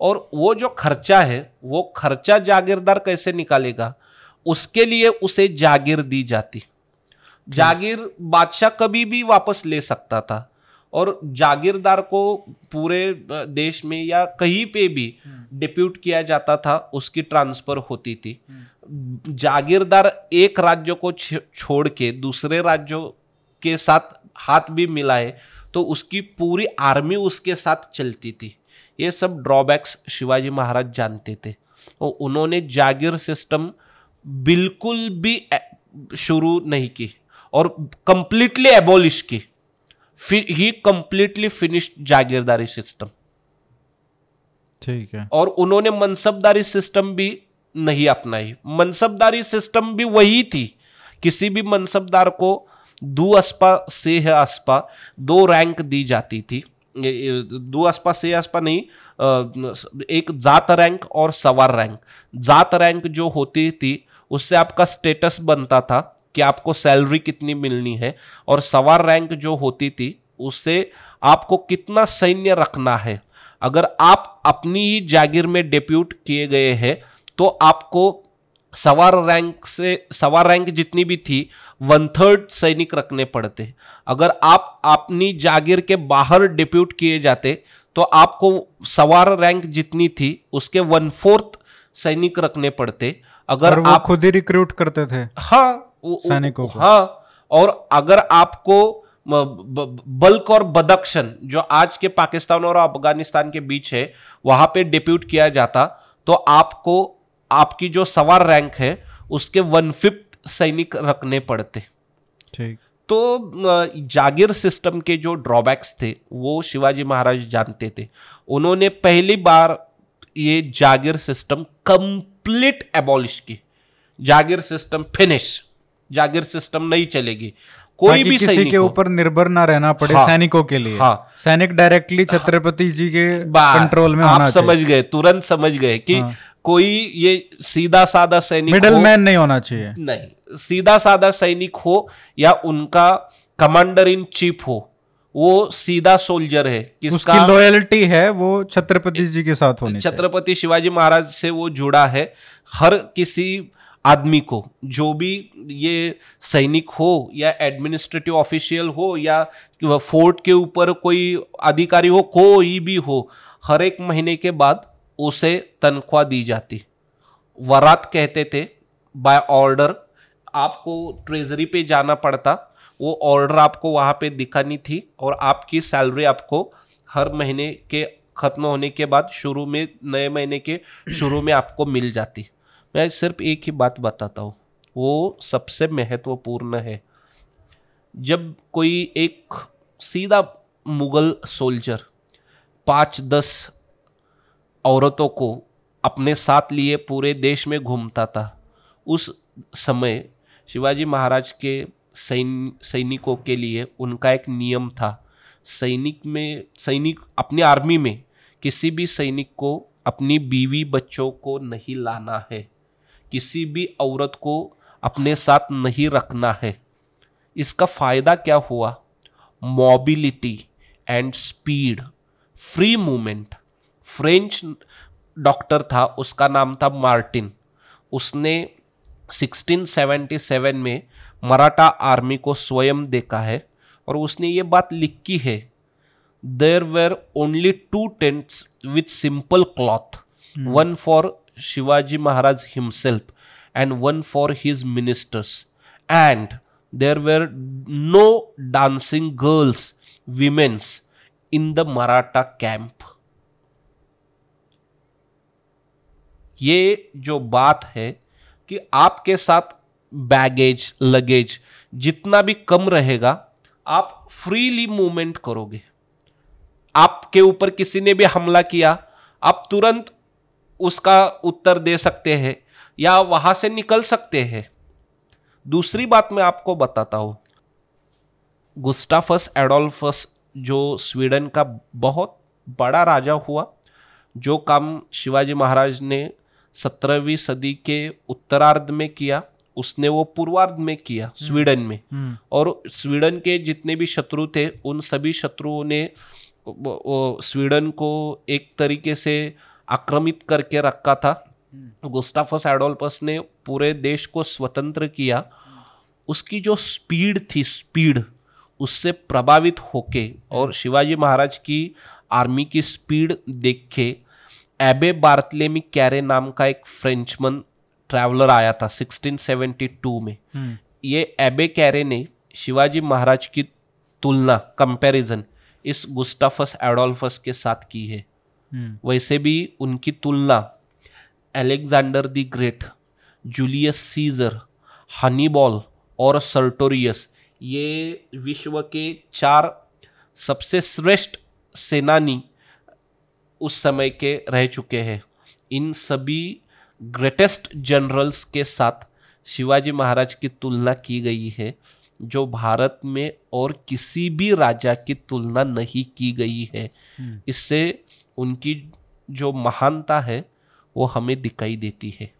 और वो जो खर्चा है वो खर्चा जागीरदार कैसे निकालेगा उसके लिए उसे जागीर दी जाती। जागीर बादशाह कभी भी वापस ले सकता था, और जागीरदार को पूरे देश में या कहीं पे भी डिप्यूट किया जाता था, उसकी ट्रांसफर होती थी। जागीरदार एक राज्य को छोड़ के दूसरे राज्यों के साथ हाथ भी मिलाए तो उसकी पूरी आर्मी उसके साथ चलती थी। ये सब ड्रॉबैक्स शिवाजी महाराज जानते थे, और उन्होंने जागीर सिस्टम बिल्कुल भी शुरू नहीं की और कंप्लीटली एबॉलिश की। फिर ही कंप्लीटली फिनिश्ड जागीरदारी सिस्टम। ठीक है। और उन्होंने मनसबदारी सिस्टम भी नहीं अपनाई। मनसबदारी सिस्टम भी वही थी, किसी भी मनसबदार को दो अस्पा से है अस्पा दो रैंक दी जाती थी, दो अस्पा से अस्पा नहीं, एक जात रैंक और सवार रैंक। जात रैंक जो होती थी उससे आपका स्टेटस बनता था कि आपको सैलरी कितनी मिलनी है, और सवार रैंक जो होती थी उससे आपको कितना सैन्य रखना है। अगर आप अपनी ही जागीर में डिप्यूट किए गए हैं तो आपको सवार रैंक से सवार रैंक जितनी भी थी वन थर्ड सैनिक रखने पड़ते। अगर आप अपनी जागीर के बाहर डिप्यूट किए जाते तो आपको सवार रैंक जितनी थी उसके वन फोर्थ सैनिक रखने पड़ते। अगर वो आप खुद ही रिक्रूट करते थे हाँ सैनिकों को, हाँ। और अगर आपको बल्क और बदख्शान जो आज के पाकिस्तान और अफगानिस्तान के बीच है वहां पे डिप्यूट किया जाता तो आपको आपकी जो सवार रैंक है उसके वन फिफ्थ सैनिक रखने पड़ते। ठीक। तो जागीर सिस्टम के जो ड्रॉबैक्स थे वो शिवाजी महाराज जानते थे। उन्होंने पहली बार ये जागीर सिस्टम कंप्लीट एबॉलिश की। जागीर सिस्टम फिनिश, जागीर सिस्टम नहीं चलेगी, कोई भी किसी के ऊपर निर्भर ना रहना पड़े। हाँ, सैनिकों के लिए हाँ, सैनिक डायरेक्टली छत्रपति जी के कंट्रोल में होना चाहिए। आप समझ गए, तुरंत समझ गए कि हाँ, कोई ये सीधा साधा सैनिक, मिडलमैन नहीं होना चाहिए, नहीं, सीधा साधा सैनिक हो या उनका कमांडर इन चीफ हो, वो सीधा सोल्जर है, उसकी लॉयल्टी है वो छत्रपति जी के साथ होनी चाहिए। छत्रपति शिवाजी महाराज से वो जुड़ा है। हर किसी आदमी को, जो भी ये सैनिक हो या एडमिनिस्ट्रेटिव ऑफिशियल हो या फोर्ट के ऊपर कोई अधिकारी हो, कोई भी हो, हर एक महीने के बाद उसे तनख्वाह दी जाती। वरात कहते थे, बाय ऑर्डर आपको ट्रेजरी पे जाना पड़ता, वो ऑर्डर आपको वहाँ पे दिखानी थी, और आपकी सैलरी आपको हर महीने के ख़त्म होने के बाद शुरू में, नए महीने के शुरू में आपको मिल जाती। मैं सिर्फ एक ही बात बताता हूँ, वो सबसे महत्वपूर्ण है, जब कोई एक सीधा मुग़ल सोल्जर पाँच दस औरतों को अपने साथ लिए पूरे देश में घूमता था, उस समय शिवाजी महाराज के सैन सैनिकों के लिए उनका एक नियम था, सैनिक में सैनिक अपनी आर्मी में किसी भी सैनिक को अपनी बीवी बच्चों को नहीं लाना है, किसी भी औरत को अपने साथ नहीं रखना है। इसका फ़ायदा क्या हुआ? Mobility and speed, free movement. French doctor था, उसका नाम था मार्टिन, उसने सोलह सौ सतहत्तर में मराठा आर्मी को स्वयं देखा है और उसने ये बात लिखी है, there were only two tents with simple cloth, one for Shivaji Maharaj himself and one for his ministers, and there were no dancing girls womens in the Maratha camp. ये जो बात है कि आपके साथ बैगेज लगेज जितना भी कम रहेगा, आप फ्रीली मूवमेंट करोगे। आपके ऊपर किसी ने भी हमला किया, आप तुरंत उसका उत्तर दे सकते हैं या वहां से निकल सकते हैं। दूसरी बात मैं आपको बताता हूँ, गुस्टाफस एडोल्फस जो स्वीडन का बहुत बड़ा राजा हुआ, जो काम शिवाजी महाराज ने सत्रहवीं सदी के उत्तरार्ध में किया उसने वो पूर्वार्ध में किया स्वीडन में, और स्वीडन के जितने भी शत्रु थे उन सभी शत्रुओं ने स्वीडन को एक तरीके से आक्रमित करके रखा था। गुस्टाफस एडोल्फस ने पूरे देश को स्वतंत्र किया। उसकी जो स्पीड थी, स्पीड उससे प्रभावित होके और शिवाजी महाराज की आर्मी की स्पीड देख के एबे बार्थलेमी कैरे नाम का एक फ्रेंचमन ट्रैवलर आया था सोलह सौ बहत्तर में। ये एबे कैरे ने शिवाजी महाराज की तुलना, कंपैरिजन इस गुस्टाफस एडोल्फस के साथ की है। वैसे भी उनकी तुलना Alexander the Great, Julius Caesar, Hannibal और सर्टोरियस, ये विश्व के चार सबसे श्रेष्ठ सेनानी उस समय के रह चुके हैं। इन सभी ग्रेटेस्ट जनरल्स के साथ शिवाजी महाराज की तुलना की गई है, जो भारत में और किसी भी राजा की तुलना नहीं की गई है। इससे उनकी जो महानता है वो हमें दिखाई देती है।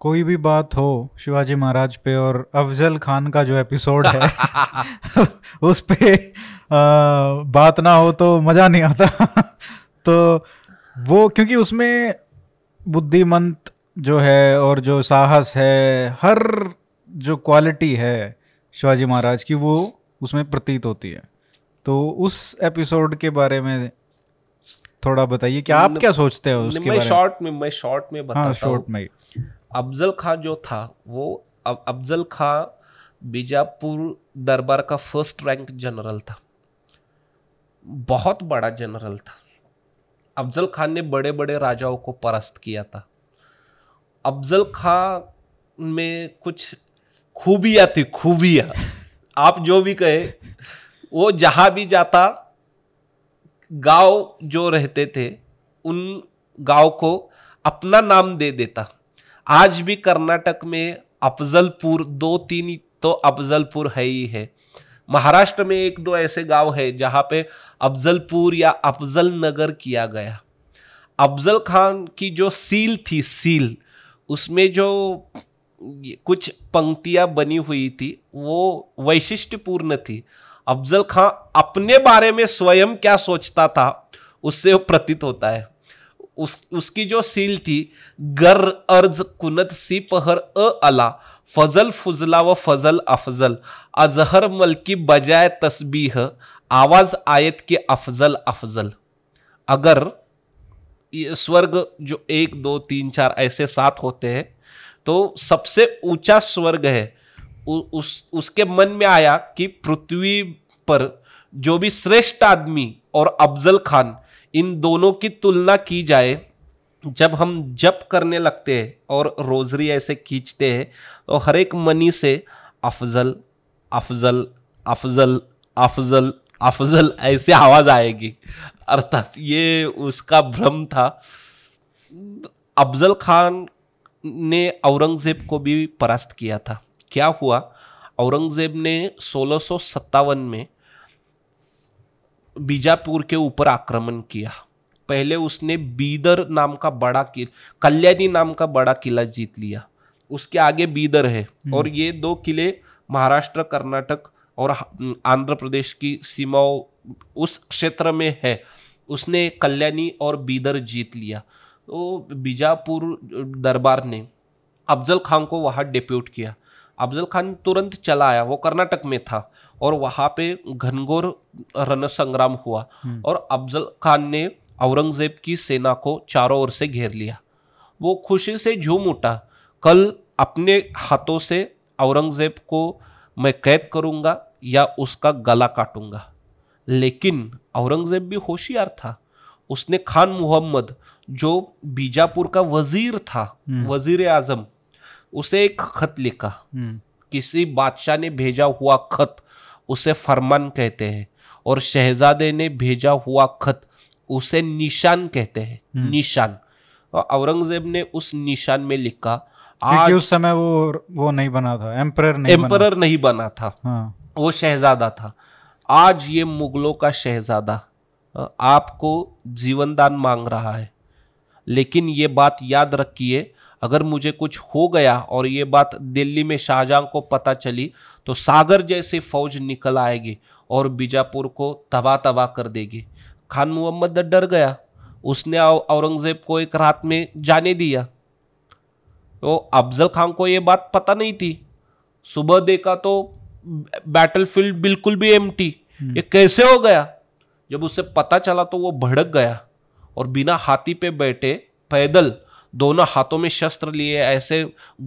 कोई भी बात हो शिवाजी महाराज पे और अफजल खान का जो एपिसोड है उस पे आ, बात ना हो तो मज़ा नहीं आता तो वो क्योंकि उसमें बुद्धिमंत जो है और जो साहस है, हर जो क्वालिटी है शिवाजी महाराज की वो उसमें प्रतीत होती है। तो उस एपिसोड के बारे में थोड़ा बताइए कि आप न, क्या सोचते हो उसके बारे में। शॉर्ट में मैं शॉर्ट में बताता हूं। शॉर्ट में अफजल खां जो था वो अफजल खां बीजापुर दरबार का फर्स्ट रैंक जनरल था, बहुत बड़ा जनरल था। अफजल खान ने बड़े बड़े राजाओं को परास्त किया था। अफजल खां में कुछ खूबियाँ थी, खूबियाँ आप जो भी कहे। वो जहाँ भी जाता, गांव जो रहते थे उन गांव को अपना नाम दे देता। आज भी कर्नाटक में अफजलपुर दो तीन तो अफजलपुर है ही है। महाराष्ट्र में एक दो ऐसे गांव है जहाँ पे अफजलपुर या अफजल नगर किया गया। अफजल खान की जो सील थी, सील उसमें जो कुछ पंक्तियाँ बनी हुई थी वो वैशिष्ट्यपूर्ण थी। अफजल खान अपने बारे में स्वयं क्या सोचता था उससे प्रतीत होता है। उस उसकी जो सील थी, गर अर्ज कुनत सी पहर अ अला फजल फुजला व फजल अफजल अजहर मलकी बजाय तस्बीह आवाज आयत के अफजल अफजल। अगर स्वर्ग जो एक दो तीन चार ऐसे सात होते हैं तो सबसे ऊंचा स्वर्ग है। उ, उस उसके मन में आया कि पृथ्वी पर जो भी श्रेष्ठ आदमी और अफजल खान, इन दोनों की तुलना की जाए। जब हम जप करने लगते हैं और रोजरी ऐसे खींचते हैं तो हर एक मनी से अफजल अफजल अफजल अफजल अफजल ऐसे आवाज आएगी। अर्थात ये उसका भ्रम था। अफजल खान ने औरंगजेब को भी परास्त किया था। क्या हुआ, औरंगजेब ने सोलह सौ सत्तावन में बीजापुर के ऊपर आक्रमण किया। पहले उसने बीदर नाम का बड़ा किला, कल्याणी नाम का बड़ा किला जीत लिया। उसके आगे बीदर है और ये दो किले महाराष्ट्र, कर्नाटक और आंध्र प्रदेश की सीमाओं उस क्षेत्र में है। उसने कल्याणी और बीदर जीत लिया। तो बीजापुर दरबार ने अफजल खान को वहाँ डिप्यूट किया। अफजल खान तुरंत चला आया, वो कर्नाटक में था और वहाँ पे घनघोर रण संग्राम हुआ और अफजल खान ने औरंगजेब की सेना को चारों ओर से घेर लिया। वो खुशी से झूम उठा, कल अपने हाथों से औरंगजेब को मैं कैद करूंगा या उसका गला काटूंगा। लेकिन औरंगजेब भी होशियार था। उसने खान मोहम्मद, जो बीजापुर का वजीर था, वजीर आजम, उसे एक खत लिखा। किसी बादशाह ने भेजा हुआ खत, उसे फरमान कहते हैं, और शहजादे ने भेजा हुआ खत, उसे निशान कहते हैं। निशान। औरंगजेब ने उस निशान में लिखा, आज उस समय वो वो नहीं बना था, एम्परर नहीं एम्परर बना। नहीं बना था, हाँ। वो शहजादा था। आज ये मुगलों का शहजादा आपको जीवनदान मांग रहा है, लेकिन ये बात याद रखिए, अगर मुझे कुछ हो गया और ये बात दिल्ली में शाहजहां को पता चली तो सागर जैसी फौज निकल आएगी और बीजापुर को तबाह तबाह कर देगी। खान मोहम्मद डर गया, उसने औरंगजेब को एक रात में जाने दिया। तो अफजल खान को ये बात पता नहीं थी। सुबह देखा तो बैटलफील्ड बिल्कुल भी एम्प्टी। ये कैसे हो गया? जब उसे पता चला तो वो भड़क गया और बिना हाथी पे बैठे पैदल, दोनों हाथों में शस्त्र लिए, ऐसे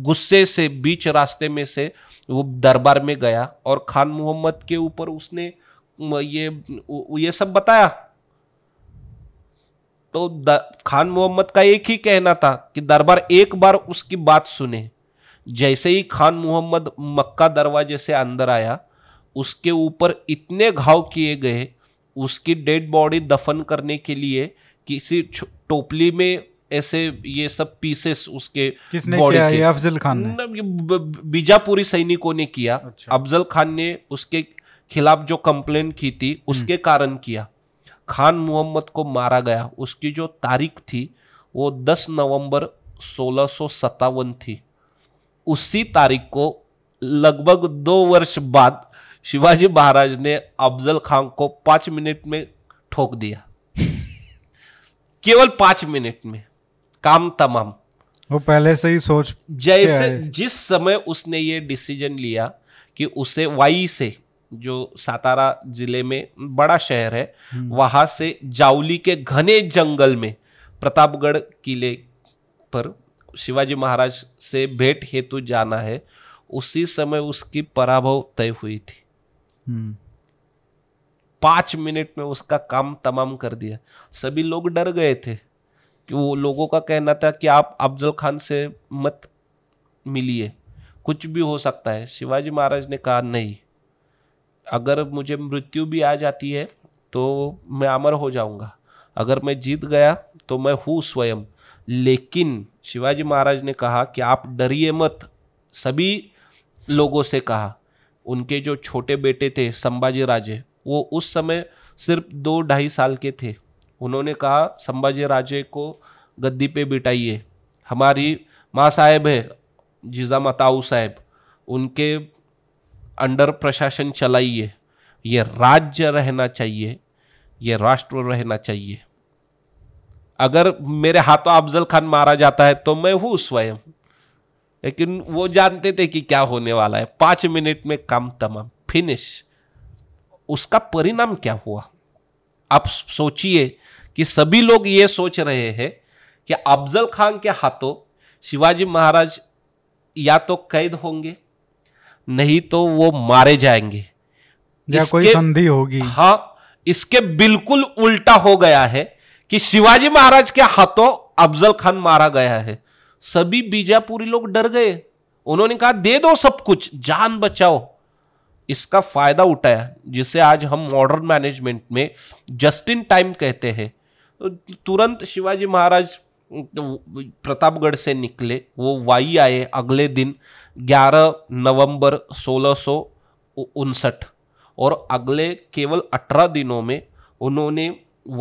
गुस्से से बीच रास्ते में से वो दरबार में गया और खान मोहम्मद के ऊपर उसने ये ये सब बताया। तो द, खान मोहम्मद का एक ही कहना था कि दरबार एक बार उसकी बात सुने। जैसे ही खान मोहम्मद मक्का दरवाजे से अंदर आया, उसके ऊपर इतने घाव किए गए, उसकी डेड बॉडी दफन करने के लिए किसी टोपली में ऐसे ये सब पीसेस उसके किसने किया? ये अफजल खान ने, बीजापुरी सैनिकों ने किया। अच्छा। अफजल खान ने उसके खिलाफ जो कंप्लेंट की थी उसके कारण किया। खान मोहम्मद को मारा गया। उसकी जो तारीख थी वो दस नवंबर सोलह सौ सत्तावन थी। उसी तारीख को लगभग दो वर्ष बाद शिवाजी महाराज ने अफजल खान को पाँच मिनट में ठोक दिया। केवल पाँच मिनट में काम तमाम। वो पहले से ही सोच, जैसे जिस समय उसने ये डिसीजन लिया कि उसे वाई से, जो सातारा जिले में बड़ा शहर है, वहां से जावली के घने जंगल में प्रतापगढ़ किले पर शिवाजी महाराज से भेंट हेतु जाना है, उसी समय उसकी पराभव तय हुई थी। पांच मिनट में उसका काम तमाम कर दिया। सभी लोग डर गए थे कि वो, लोगों का कहना था कि आप अफजल खान से मत मिलिए, कुछ भी हो सकता है। शिवाजी महाराज ने कहा, नहीं, अगर मुझे मृत्यु भी आ जाती है तो मैं अमर हो जाऊंगा, अगर मैं जीत गया तो मैं हूँ स्वयं। लेकिन शिवाजी महाराज ने कहा कि आप डरिए मत। सभी लोगों से कहा। उनके जो छोटे बेटे थे संभाजी राजे, वो उस समय सिर्फ दो ढाई साल के थे। उन्होंने कहा, संभाजी राजे को गद्दी पे बिठाइए, हमारी माँ साहेब है जिजामाताऊ साहेब, उनके अंडर प्रशासन चलाइए, ये राज्य रहना चाहिए, ये राष्ट्र रहना चाहिए। अगर मेरे हाथों अफजल खान मारा जाता है तो मैं हूँ स्वयं। लेकिन वो जानते थे कि क्या होने वाला है। पाँच मिनट में काम तमाम, फिनिश। उसका परिणाम क्या हुआ? आप सोचिए कि सभी लोग ये सोच रहे हैं कि अफजल खान के हाथों शिवाजी महाराज या तो कैद होंगे, नहीं तो वो मारे जाएंगे, या कोई संधि होगी। हाँ, इसके बिल्कुल उल्टा हो गया है कि शिवाजी महाराज के हाथों अफजल खान मारा गया है। सभी बीजापुरी लोग डर गए उन्होंने कहा दे दो सब कुछ, जान बचाओ। इसका फायदा उठाया, जिसे आज हम मॉडर्न मैनेजमेंट में जस्ट इन टाइम कहते हैं। तो तुरंत शिवाजी महाराज प्रतापगढ़ से निकले, वो वाई आए अगले दिन ग्यारह नवंबर सोलह सौ उनसठ और अगले केवल अठारह दिनों में उन्होंने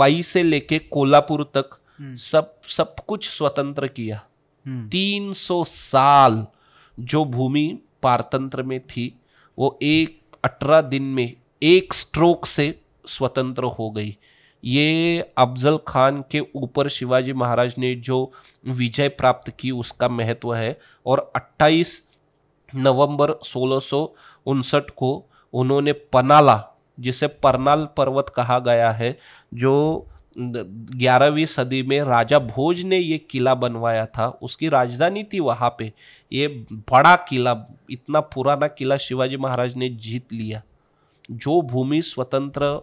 वाई से लेके कोल्हापुर तक सब सब कुछ स्वतंत्र किया। तीन सौ साल जो भूमि पारतंत्र में थी वो एक अठारह दिन में एक स्ट्रोक से स्वतंत्र हो गई। ये अफजल खान के ऊपर शिवाजी महाराज ने जो विजय प्राप्त की उसका महत्व है। और अट्ठाईस नवंबर सोलह सौ उनसठ को उन्होंने पनाला, जिसे परनाल पर्वत कहा गया है, जो ग्यारहवीं सदी में राजा भोज ने ये किला बनवाया था, उसकी राजधानी थी वहाँ पे। ये बड़ा किला, इतना पुराना किला शिवाजी महाराज ने जीत लिया। जो भूमि स्वतंत्र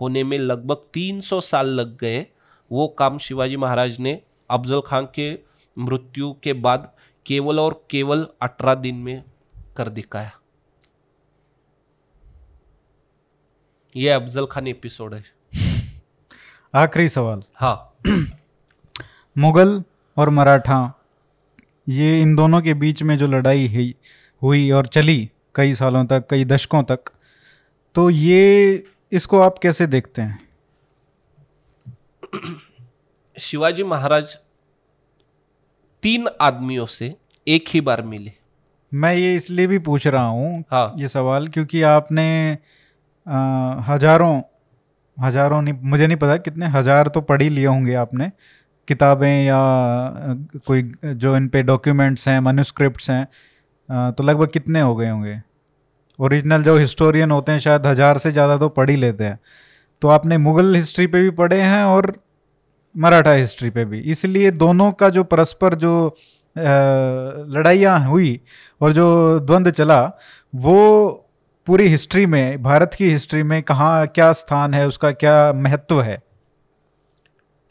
होने में लगभग तीन सौ साल लग गए, वो काम शिवाजी महाराज ने अफजल खान के मृत्यु के बाद केवल और केवल अठारह दिन में कर दिखाया। ये अफजल खान एपिसोड है। आखिरी सवाल, हाँ। मुगल और मराठा, ये इन दोनों के बीच में जो लड़ाई हुई और चली कई सालों तक, कई दशकों तक, तो ये इसको आप कैसे देखते हैं? शिवाजी महाराज तीन आदमियों से एक ही बार मिले। मैं ये इसलिए भी पूछ रहा हूँ हाँ। ये सवाल क्योंकि आपने आ, हजारों हजारों नहीं, मुझे नहीं पता कितने हजार तो पढ़ ही लिए होंगे आपने किताबें या कोई जो इन पे डॉक्यूमेंट्स हैं, मैन्युस्क्रिप्ट्स हैं, तो लगभग कितने हो गए होंगे? ओरिजिनल जो हिस्टोरियन होते हैं शायद हजार से ज़्यादा तो पढ़ ही लेते हैं। तो आपने मुग़ल हिस्ट्री पे भी पढ़े हैं और मराठा हिस्ट्री पे भी, इसलिए दोनों का जो परस्पर जो लड़ाइयाँ हुई और जो द्वंद्व चला वो पूरी हिस्ट्री में, भारत की हिस्ट्री में कहाँ क्या स्थान है, उसका क्या महत्व है?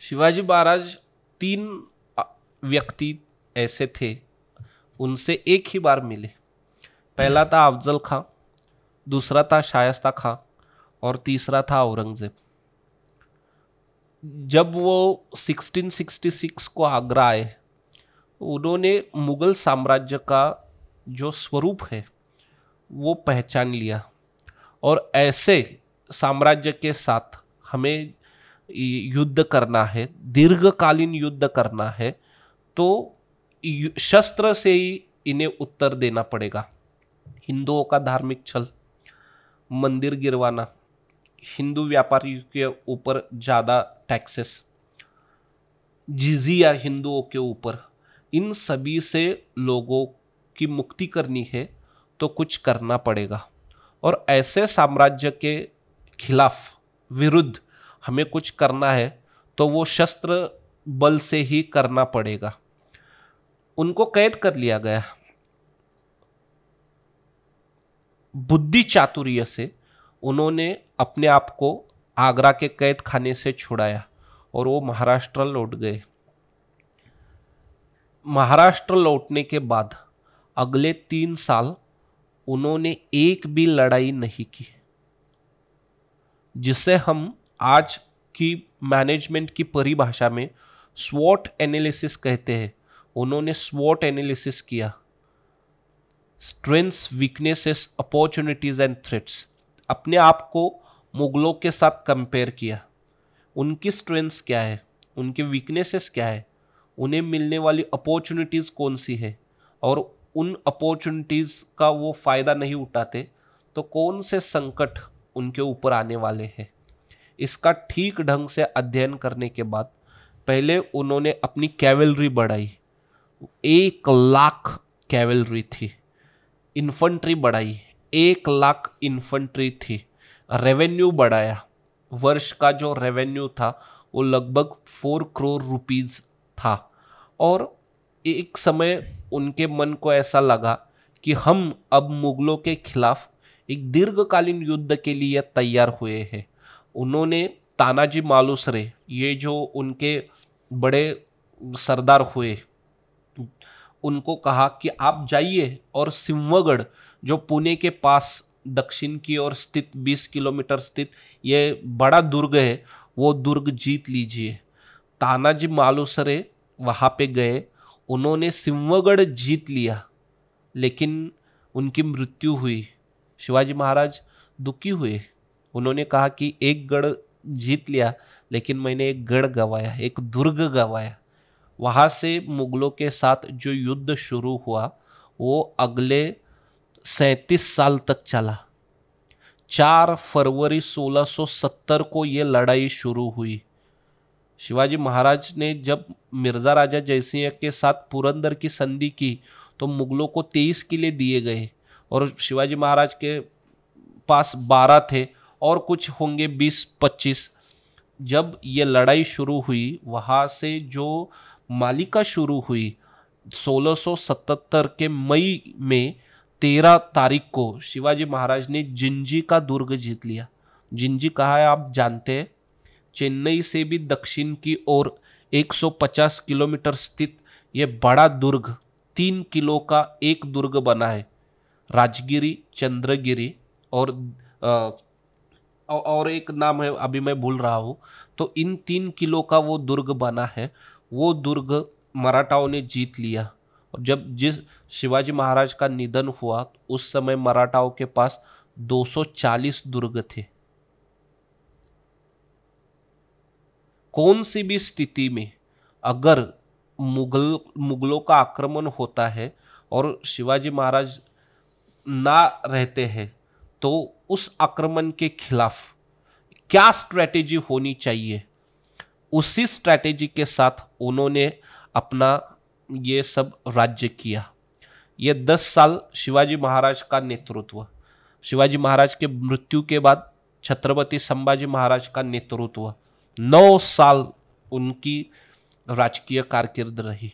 शिवाजी महाराज तीन व्यक्ति ऐसे थे, उनसे एक ही बार मिले। पहला था अफजल खां, दूसरा था शायस्ता खां और तीसरा था औरंगजेब। जब वो सोलह सौ छियासठ को आगरा आए, उन्होंने मुगल साम्राज्य का जो स्वरूप है वो पहचान लिया और ऐसे साम्राज्य के साथ हमें युद्ध करना है, दीर्घकालीन युद्ध करना है, तो शस्त्र से ही इन्हें उत्तर देना पड़ेगा। हिंदुओं का धार्मिक छल, मंदिर गिरवाना, हिंदू व्यापारियों के ऊपर ज़्यादा टैक्सेस, जिजिया हिंदुओं के ऊपर, इन सभी से लोगों की मुक्ति करनी है तो कुछ करना पड़ेगा और ऐसे साम्राज्य के खिलाफ विरुद्ध हमें कुछ करना है तो वो शस्त्र बल से ही करना पड़ेगा। उनको कैद कर लिया गया। बुद्धि चातुर्य से उन्होंने अपने आप को आगरा के कैद खाने से छुड़ाया और वो महाराष्ट्र लौट गए। महाराष्ट्र लौटने के बाद अगले तीन साल उन्होंने एक भी लड़ाई नहीं की, जिसे हम आज की मैनेजमेंट की परिभाषा में स्वॉट एनालिसिस कहते हैं। उन्होंने स्वॉट एनालिसिस किया, strengths, weaknesses, opportunities and threats. अपने आप को मुगलों के साथ कंपेयर किया, उनकी स्ट्रेंथ्स क्या है, उनकी वीकनेसेस क्या है, उन्हें मिलने वाली अपॉर्चुनिटीज़ कौन सी है और उन अपॉर्चुनिटीज़ का वो फ़ायदा नहीं उठाते तो कौन से संकट उनके ऊपर आने वाले हैं। इसका ठीक ढंग से अध्ययन करने के बाद पहले उन्होंने अपनी कैवलरी बढ़ाई, एक लाख कैवलरी थी। इन्फेंट्री बढ़ाई, एक लाख इन्फेंट्री थी। रेवेन्यू बढ़ाया, वर्ष का जो रेवेन्यू था वो लगभग फोर करोड़ रुपीज़ था। और एक समय उनके मन को ऐसा लगा कि हम अब मुगलों के खिलाफ एक दीर्घकालीन युद्ध के लिए तैयार हुए हैं। उन्होंने तानाजी मालुसरे, ये जो उनके बड़े सरदार हुए, उनको कहा कि आप जाइए और सिंहगढ़ जो पुणे के पास दक्षिण की ओर स्थित बीस किलोमीटर स्थित ये बड़ा दुर्ग है, वो दुर्ग जीत लीजिए। तानाजी मालुसरे वहाँ पे गए, उन्होंने सिंहगढ़ जीत लिया लेकिन उनकी मृत्यु हुई। शिवाजी महाराज दुखी हुए, उन्होंने कहा कि एक गढ़ जीत लिया लेकिन मैंने एक गढ़ गंवाया, एक दुर्ग गंवाया। वहाँ से मुगलों के साथ जो युद्ध शुरू हुआ वो अगले सैंतीस साल तक चला। चार फरवरी सोलह सौ सत्तर को ये लड़ाई शुरू हुई। शिवाजी महाराज ने जब मिर्ज़ा राजा जयसिंह के साथ पुरंदर की संधि की तो मुगलों को तेईस किले दिए गए और शिवाजी महाराज के पास बारह थे और कुछ होंगे बीस पच्चीस। जब ये लड़ाई शुरू हुई वहाँ से जो मालिका शुरू हुई सोलह सौ सतहत्तर के मई में तेरह तारीख को शिवाजी महाराज ने जिंजी का दुर्ग जीत लिया। जिंजी कहाँ है आप जानते हैं, चेन्नई से भी दक्षिण की ओर एक सौ पचास किलोमीटर स्थित ये बड़ा दुर्ग, तीन किलो का एक दुर्ग बना है। राजगिरी, चंद्रगिरी और आ, और एक नाम है अभी मैं भूल रहा हूँ, तो इन तीन किलो का वो दुर्ग बना है। वो दुर्ग मराठाओं ने जीत लिया। और जब जिस शिवाजी महाराज का निधन हुआ उस समय मराठाओं के पास दो सौ चालीस दुर्ग थे। कौन सी भी स्थिति में अगर मुगल मुगलों का आक्रमण होता है और शिवाजी महाराज ना रहते हैं तो उस आक्रमण के खिलाफ क्या स्ट्रैटेजी होनी चाहिए, उसी स्ट्रैटेजी के साथ उन्होंने अपना ये सब राज्य किया। ये दस साल शिवाजी महाराज का नेतृत्व, शिवाजी महाराज के मृत्यु के बाद छत्रपति संभाजी महाराज का नेतृत्व, नौ साल उनकी राजकीय कारकिर्द रही।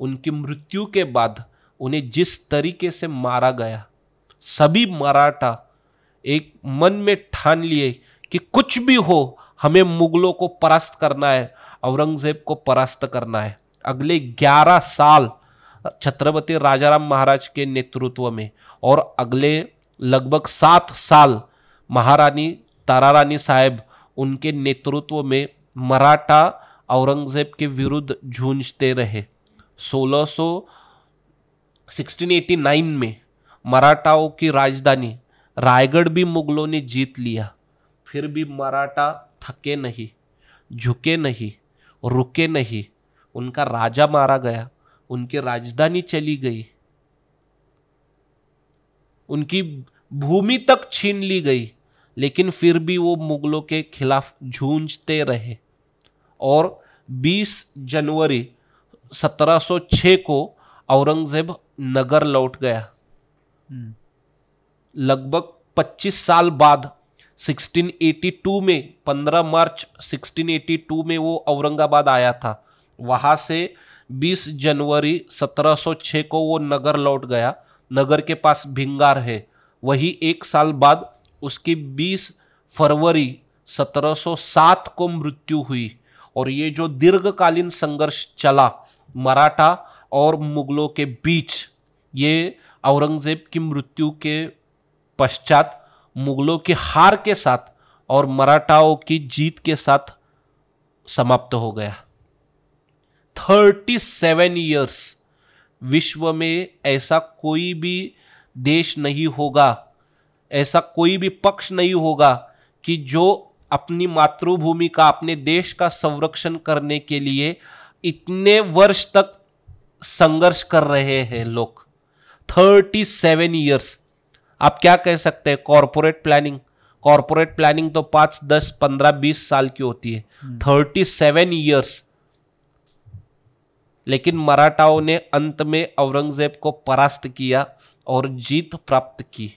उनकी मृत्यु के बाद उन्हें जिस तरीके से मारा गया, सभी मराठा एक मन में ठान लिए कि कुछ भी हो हमें मुगलों को परास्त करना है, औरंगजेब को परास्त करना है। अगले ग्यारह साल छत्रपति राजाराम महाराज के नेतृत्व में और अगले लगभग सात साल महारानी तारारानी साहब उनके नेतृत्व में मराठा औरंगजेब के विरुद्ध जूझते रहे। सोलह सौ सिक्सटीन एटी नाइन में मराठाओं की राजधानी रायगढ़ भी मुगलों ने जीत लिया। फिर भी मराठा थके नहीं, झुके नहीं, रुके नहीं। उनका राजा मारा गया, उनकी राजधानी चली गई, उनकी भूमि तक छीन ली गई, लेकिन फिर भी वो मुगलों के खिलाफ जूझते रहे। और बीस जनवरी सत्रह सौ छह को औरंगजेब नगर लौट गया। लगभग पच्चीस साल बाद सोलह सौ बयासी में पंद्रह मार्च सोलह सौ बयासी में वो औरंगाबाद आया था। वहाँ से बीस जनवरी सत्रह सौ छह को वो नगर लौट गया। नगर के पास भिंगार है। वही एक साल बाद उसकी बीस फरवरी सत्रह सौ सात को मृत्यु हुई। और ये जो दीर्घकालीन संघर्ष चला मराठा और मुगलों के बीच, ये औरंगजेब की मृत्यु के पश्चात मुगलों की हार के साथ और मराठाओं की जीत के साथ समाप्त हो गया। सैंतीस इयर्स विश्व में ऐसा कोई भी देश नहीं होगा, ऐसा कोई भी पक्ष नहीं होगा कि जो अपनी मातृभूमि का, अपने देश का संरक्षण करने के लिए इतने वर्ष तक संघर्ष कर रहे हैं लोग। सैंतीस इयर्स। आप क्या कह सकते हैं, कॉर्पोरेट प्लानिंग, कॉर्पोरेट प्लानिंग तो पांच दस पंद्रह बीस साल की होती है, थर्टी सेवन ईयर्स। लेकिन मराठाओं ने अंत में औरंगजेब को परास्त किया और जीत प्राप्त की।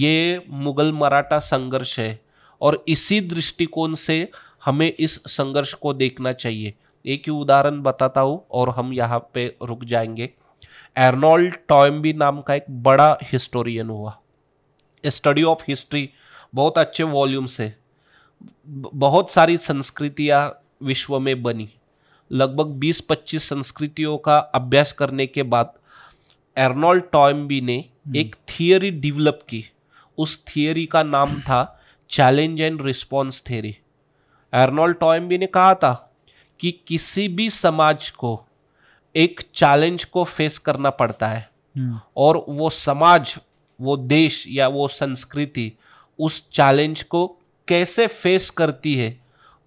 ये मुगल मराठा संघर्ष है और इसी दृष्टिकोण से हमें इस संघर्ष को देखना चाहिए। एक ही उदाहरण बताता हूँ और हम यहाँ पे रुक जाएंगे। एर्नोल्ड टॉयम्बी नाम का एक बड़ा हिस्टोरियन हुआ, स्टडी ऑफ हिस्ट्री, बहुत अच्छे वॉल्यूम से, बहुत सारी संस्कृतियाँ विश्व में बनी, लगभग बीस पच्चीस संस्कृतियों का अभ्यास करने के बाद एर्नोल्ड टॉयम्बी ने एक थियोरी डेवलप की। उस थियोरी का नाम था challenge and response theory. Arnold Toynbee ने कहा था कि किसी भी समाज को एक चैलेंज को फेस करना पड़ता है और वो समाज, वो देश या वो संस्कृति उस चैलेंज को कैसे फेस करती है,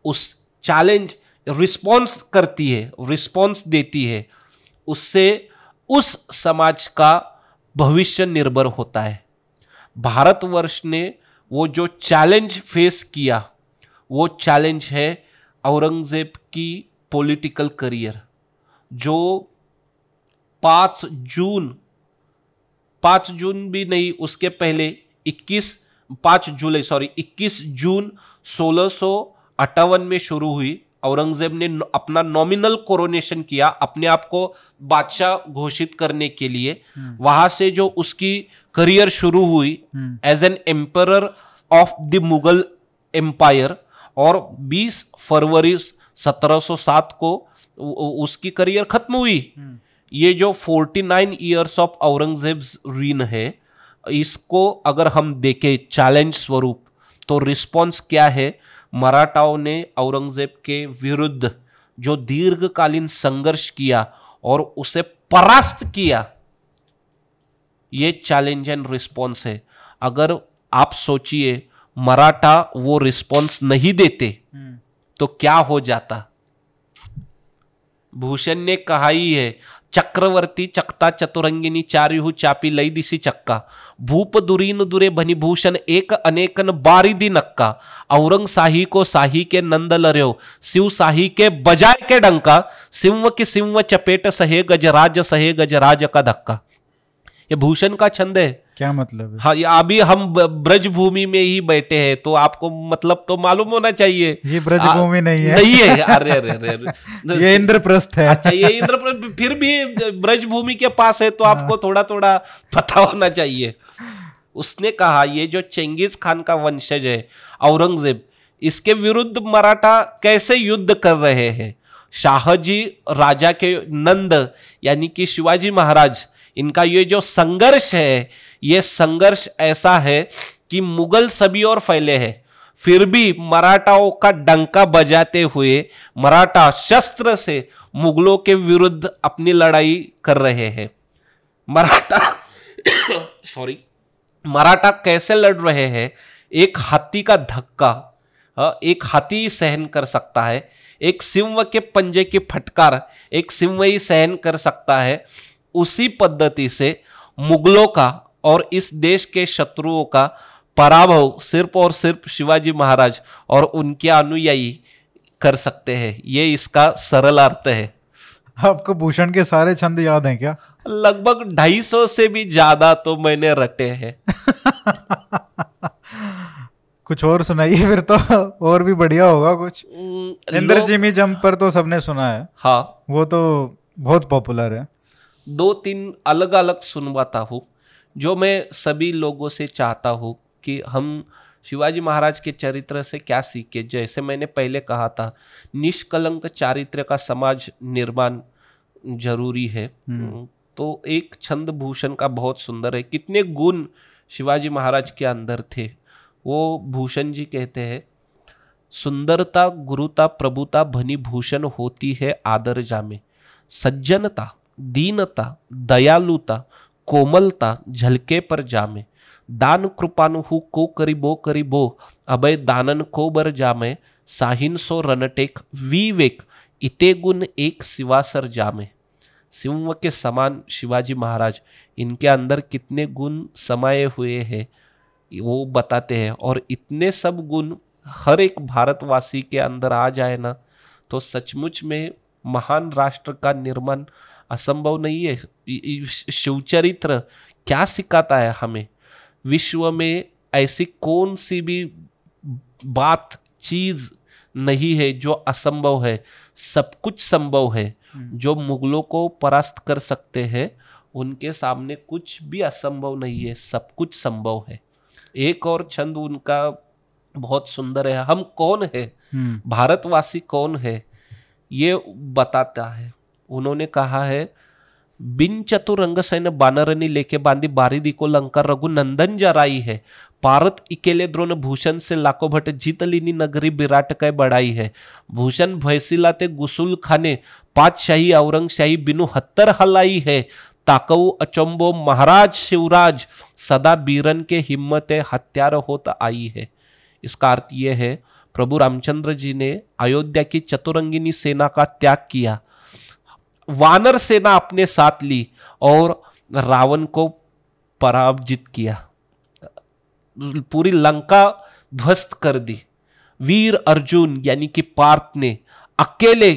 उस चैलेंज रिस्पॉन्स करती है, रिस्पॉन्स देती है, उससे उस समाज का भविष्य निर्भर होता है। भारतवर्ष ने वो जो चैलेंज फेस किया वो चैलेंज है औरंगजेब की पॉलिटिकल करियर, जो पाँच जून पाँच जून भी नहीं, उसके पहले इक्कीस पाँच जुलाई सॉरी इक्कीस जून सोलह सौ अट्ठावन में शुरू हुई। औरंगजेब ने अपना नॉमिनल कोरोनेशन किया, अपने आप को बादशाह घोषित करने के लिए। वहां से जो उसकी करियर शुरू हुई as an emperor of the Mughal empire, और बीस फरवरी सत्रह सौ सात को उसकी करियर खत्म हुई। ये जो उनचास इयर्स ऑफ औरंगजेब्स रीन है, इसको अगर हम देखें चैलेंज स्वरूप तो रिस्पॉन्स क्या है। मराठाओं ने औरंगजेब के विरुद्ध जो दीर्घकालीन संघर्ष किया और उसे परास्त किया, ये चैलेंज एंड रिस्पॉन्स है। अगर आप सोचिए मराठा वो रिस्पॉन्स नहीं देते तो क्या हो जाता। भूषण ने कहा ही है, चक्रवर्ती चकता चतुरंगिनी चारिहु चापी लई दिसी चक्का, भूप दुरीन दुरे भनी भूषण एक अनेकन बारी दी नक्का, औरंग साही को साही के नंद लर्यो शिव साही के बजाय के डंका, सिंह की सिंह चपेट सहे गजराज सहे गजराज का धक्का। ये भूषण का छंद है। क्या मतलब? हाँ, अभी हम ब्रजभूमि में ही बैठे हैं तो आपको मतलब तो मालूम होना चाहिए। ये ब्रजभूमि नहीं है, नहीं है। अरे अरे अरे ये इंद्रप्रस्थ है। अच्छा, ये इंद्रप्रस्थ फिर भी ब्रजभूमि के पास है तो आपको थोड़ा थोड़ा पता होना चाहिए। उसने कहा ये जो चेंगिज खान का वंशज है औरंगजेब, इसके विरुद्ध मराठा कैसे युद्ध कर रहे हैं। शाहजी राजा के नंद यानी कि शिवाजी महाराज, इनका ये जो संघर्ष है, ये संघर्ष ऐसा है कि मुगल सभी और फैले हैं, फिर भी मराठाओं का डंका बजाते हुए मराठा शस्त्र से मुगलों के विरुद्ध अपनी लड़ाई कर रहे हैं। मराठा सॉरी मराठा कैसे लड़ रहे हैं। एक हाथी का धक्का एक हाथी सहन कर सकता है, एक सिंह के पंजे की फटकार एक सिंह ही सहन कर सकता है। उसी पद्धति से मुगलों का और इस देश के शत्रुओं का पराभव सिर्फ और सिर्फ शिवाजी महाराज और उनके अनुयायी कर सकते हैं। ये इसका सरल अर्थ है। आपको भूषण के सारे छंद याद हैं क्या? लगभग ढाई सौ से भी ज्यादा तो मैंने रटे हैं। कुछ और सुनाइए फिर तो और भी बढ़िया होगा। कुछ इंद्र जिमी जम्पर तो सबने सुना है। हाँ, वो तो बहुत पॉपुलर है। दो तीन अलग अलग सुनवाता हूँ जो मैं सभी लोगों से चाहता हूँ कि हम शिवाजी महाराज के चरित्र से क्या सीखे। जैसे मैंने पहले कहा था, निष्कलंक चारित्र का समाज निर्माण जरूरी है। तो एक छंद भूषण का बहुत सुंदर है। कितने गुण शिवाजी महाराज के अंदर थे वो भूषण जी कहते हैं, सुंदरता गुरुता प्रभुता भनी भूषण होती है आदर जामे, सज्जनता दीनता दयालुता कोमलता झलके पर जामे, दान कृपानु हु को करिबो करिबो अभय दानन को बर जामे, साहिन सो रनटेक विवेक इते गुण एक सिवासर जामे। सिंह के समान शिवाजी महाराज, इनके अंदर कितने गुण समाये हुए हैं वो बताते हैं। और इतने सब गुण हर एक भारतवासी के अंदर आ जाए ना तो सचमुच में महान राष्ट्र का निर्माण असंभव नहीं है। शिवचरित्र क्या सिखाता है हमें? विश्व में ऐसी कौन सी भी बात चीज नहीं है जो असंभव है, सब कुछ संभव है। जो मुगलों को परास्त कर सकते हैं उनके सामने कुछ भी असंभव नहीं है, सब कुछ संभव है। एक और छंद उनका बहुत सुंदर है, हम कौन है, भारतवासी कौन है, ये बताता है। उन्होंने कहा है, बिन चतुरंग सैन्य बानरनी लेके बांधी बारीदी को लंका रघुनंदन जराई है, भारत इकेले द्रोण भूषण से लाखों भट जीतलीनी नगरी बिराट कै बड़ाई है। भूषण भैसिला ते गुसुल खाने पातशाही औरंगशाही बिनु हत्तर हलाई है। ताकऊ अचंबो महाराज शिवराज सदा बीरन के हिम्मत हत्यार होत आई है। इसका अर्थ यह है, प्रभु रामचंद्र जी ने अयोध्या की चतुरंगिनी सेना का त्याग किया, वानर सेना अपने साथ ली और रावण को पराजित किया, पूरी लंका ध्वस्त कर दी। वीर अर्जुन यानी कि पार्थ ने अकेले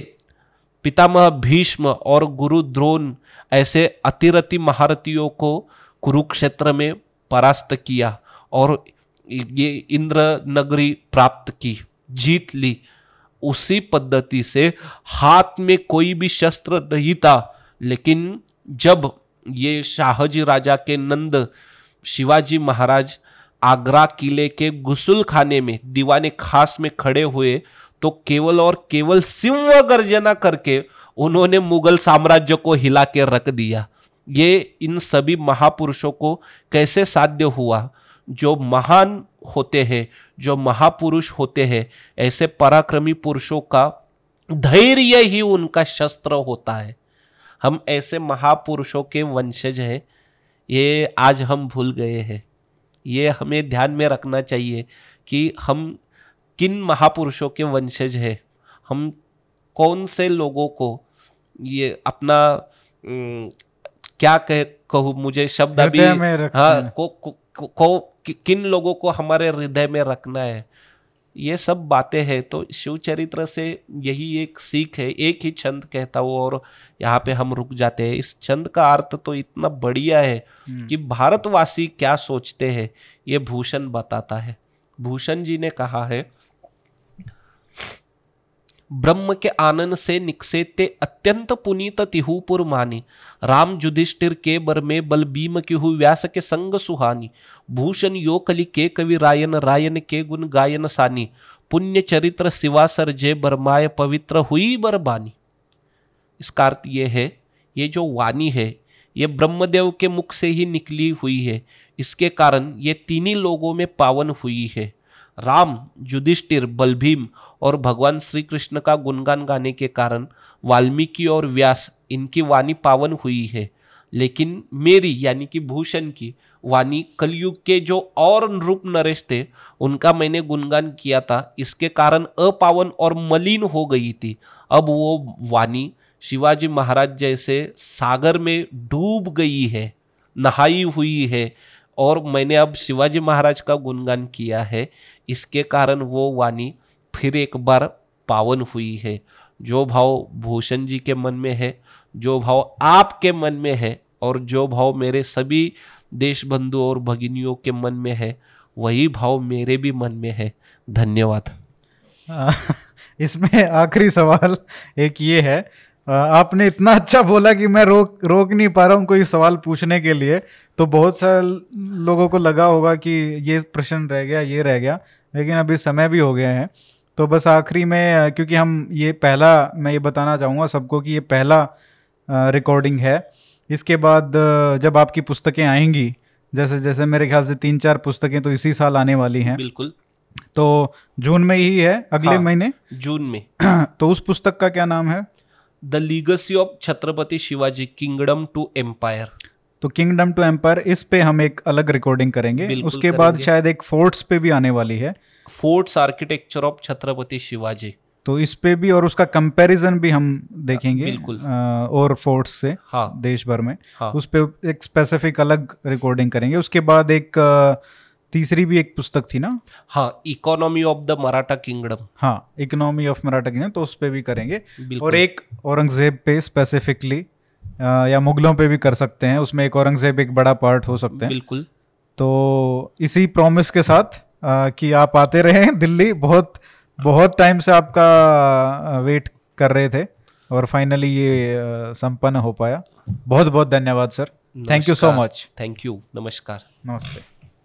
पितामह भीष्म और गुरु द्रोण ऐसे अतिरथी महारथियों को कुरुक्षेत्र में परास्त किया और ये इंद्र नगरी प्राप्त की, जीत ली। उसी पद्धति से हाथ में कोई भी शस्त्र नहीं था, लेकिन जब ये शाहजी राजा के नंद शिवाजी महाराज आगरा किले के गुसुल खाने में दीवाने खास में खड़े हुए तो केवल और केवल सिंह गर्जना करके उन्होंने मुगल साम्राज्य को हिला के रख दिया। ये इन सभी महापुरुषों को कैसे साध्य हुआ? जो महान होते हैं, जो महापुरुष होते हैं, ऐसे पराक्रमी पुरुषों का धैर्य ही उनका शस्त्र होता है। हम ऐसे महापुरुषों के वंशज हैं, ये आज हम भूल गए हैं। ये हमें ध्यान में रखना चाहिए कि हम किन महापुरुषों के वंशज हैं, हम कौन से लोगों को ये अपना न, क्या कह कहूँ मुझे शब्द अभी हाँ को, को, को, को कि, किन लोगों को हमारे हृदय में रखना है। ये सब बातें हैं। तो शिवचरित्र से यही एक सीख है। एक ही छंद कहता हूँ और यहाँ पे हम रुक जाते हैं। इस छंद का अर्थ तो इतना बढ़िया है कि भारतवासी क्या सोचते हैं ये भूषण बताता है। भूषण जी ने कहा है, ब्रह्म के आनंद से निकसे ते अत्यंत पुनीत तिहुपुर मानी, राम जुधिष्ठिर के बर में बल बीम की हु व्यास के संग सुहानी, भूषण यो कली के कवि रायन रायन के गुण गायन सानी, पुण्य चरित्र सिवासर जे बरमाय पवित्र हुई बरबानी। इसका अर्थ ये है, ये जो वाणी है ये ब्रह्मदेव के मुख से ही निकली हुई है, इसके कारण ये तीनी लोगों में पावन हुई है। राम, युधिष्ठिर, बलभीम और भगवान श्री कृष्ण का गुणगान गाने के कारण वाल्मीकि और व्यास इनकी वाणी पावन हुई है। लेकिन मेरी यानी कि भूषण की वाणी कलयुग के जो और नृप नरेश थे उनका मैंने गुणगान किया था, इसके कारण अपावन और मलिन हो गई थी। अब वो वाणी शिवाजी महाराज जैसे सागर में डूब गई है, नहाई हुई है, और मैंने अब शिवाजी महाराज का गुणगान किया है, इसके कारण वो वाणी फिर एक बार पावन हुई है। जो भाव भूषण जी के मन में है, जो भाव आपके मन में है और जो भाव मेरे सभी देशबंधु और भगिनियों के मन में है, वही भाव मेरे भी मन में है। धन्यवाद। इसमें आखिरी सवाल एक ये है, आपने इतना अच्छा बोला कि मैं रोक रोक नहीं पा रहा हूँ कोई सवाल पूछने के लिए। तो बहुत सारे लोगों को लगा होगा कि ये प्रश्न रह गया, ये रह गया, लेकिन अभी समय भी हो गए हैं। तो बस आखिरी में, क्योंकि हम ये पहला, मैं ये बताना चाहूँगा सबको कि ये पहला रिकॉर्डिंग है। इसके बाद जब आपकी पुस्तकें आएंगी, जैसे जैसे मेरे ख्याल से तीन चार पुस्तकें तो इसी साल आने वाली हैं। बिल्कुल। तो जून में ही है, अगले हाँ, महीने जून में। तो उस पुस्तक का क्या नाम है? The legacy of Chhatrapati Shivaji, kingdom to empire. तो किंगडम टू एम्पायर, इस पे हम एक अलग रिकॉर्डिंग करेंगे। उसके बाद शायद एक फोर्ट्स पे भी आने वाली है, forts architecture of Chhatrapati Shivaji. तो इस पे भी, और उसका कंपैरिजन भी हम देखेंगे। बिल्कुल। आ, और फोर्ट्स से हाँ, देश भर में हाँ, उस पे एक स्पेसिफिक अलग रिकॉर्डिंग करेंगे। उसके बाद एक तीसरी भी एक पुस्तक थी ना, हाँ, economy of the Maratha kingdom. हाँ, इकोनॉमी ऑफ मराठा किंगडम, तो उस पे भी करेंगे। और एक औरंगजेब पे स्पेसिफिकली, या मुगलों पे भी कर सकते हैं, उसमें एक औरंगजेब एक बड़ा पार्ट हो सकते हैं। बिल्कुल। तो इसी प्रॉमिस के साथ आ, कि आप आते रहें दिल्ली। बहुत बहुत टाइम से आपका वेट कर रहे थे और फाइनली ये संपन्न हो पाया। बहुत बहुत धन्यवाद sir, thank you so much. Thank you. नमस्कार। नमस्ते।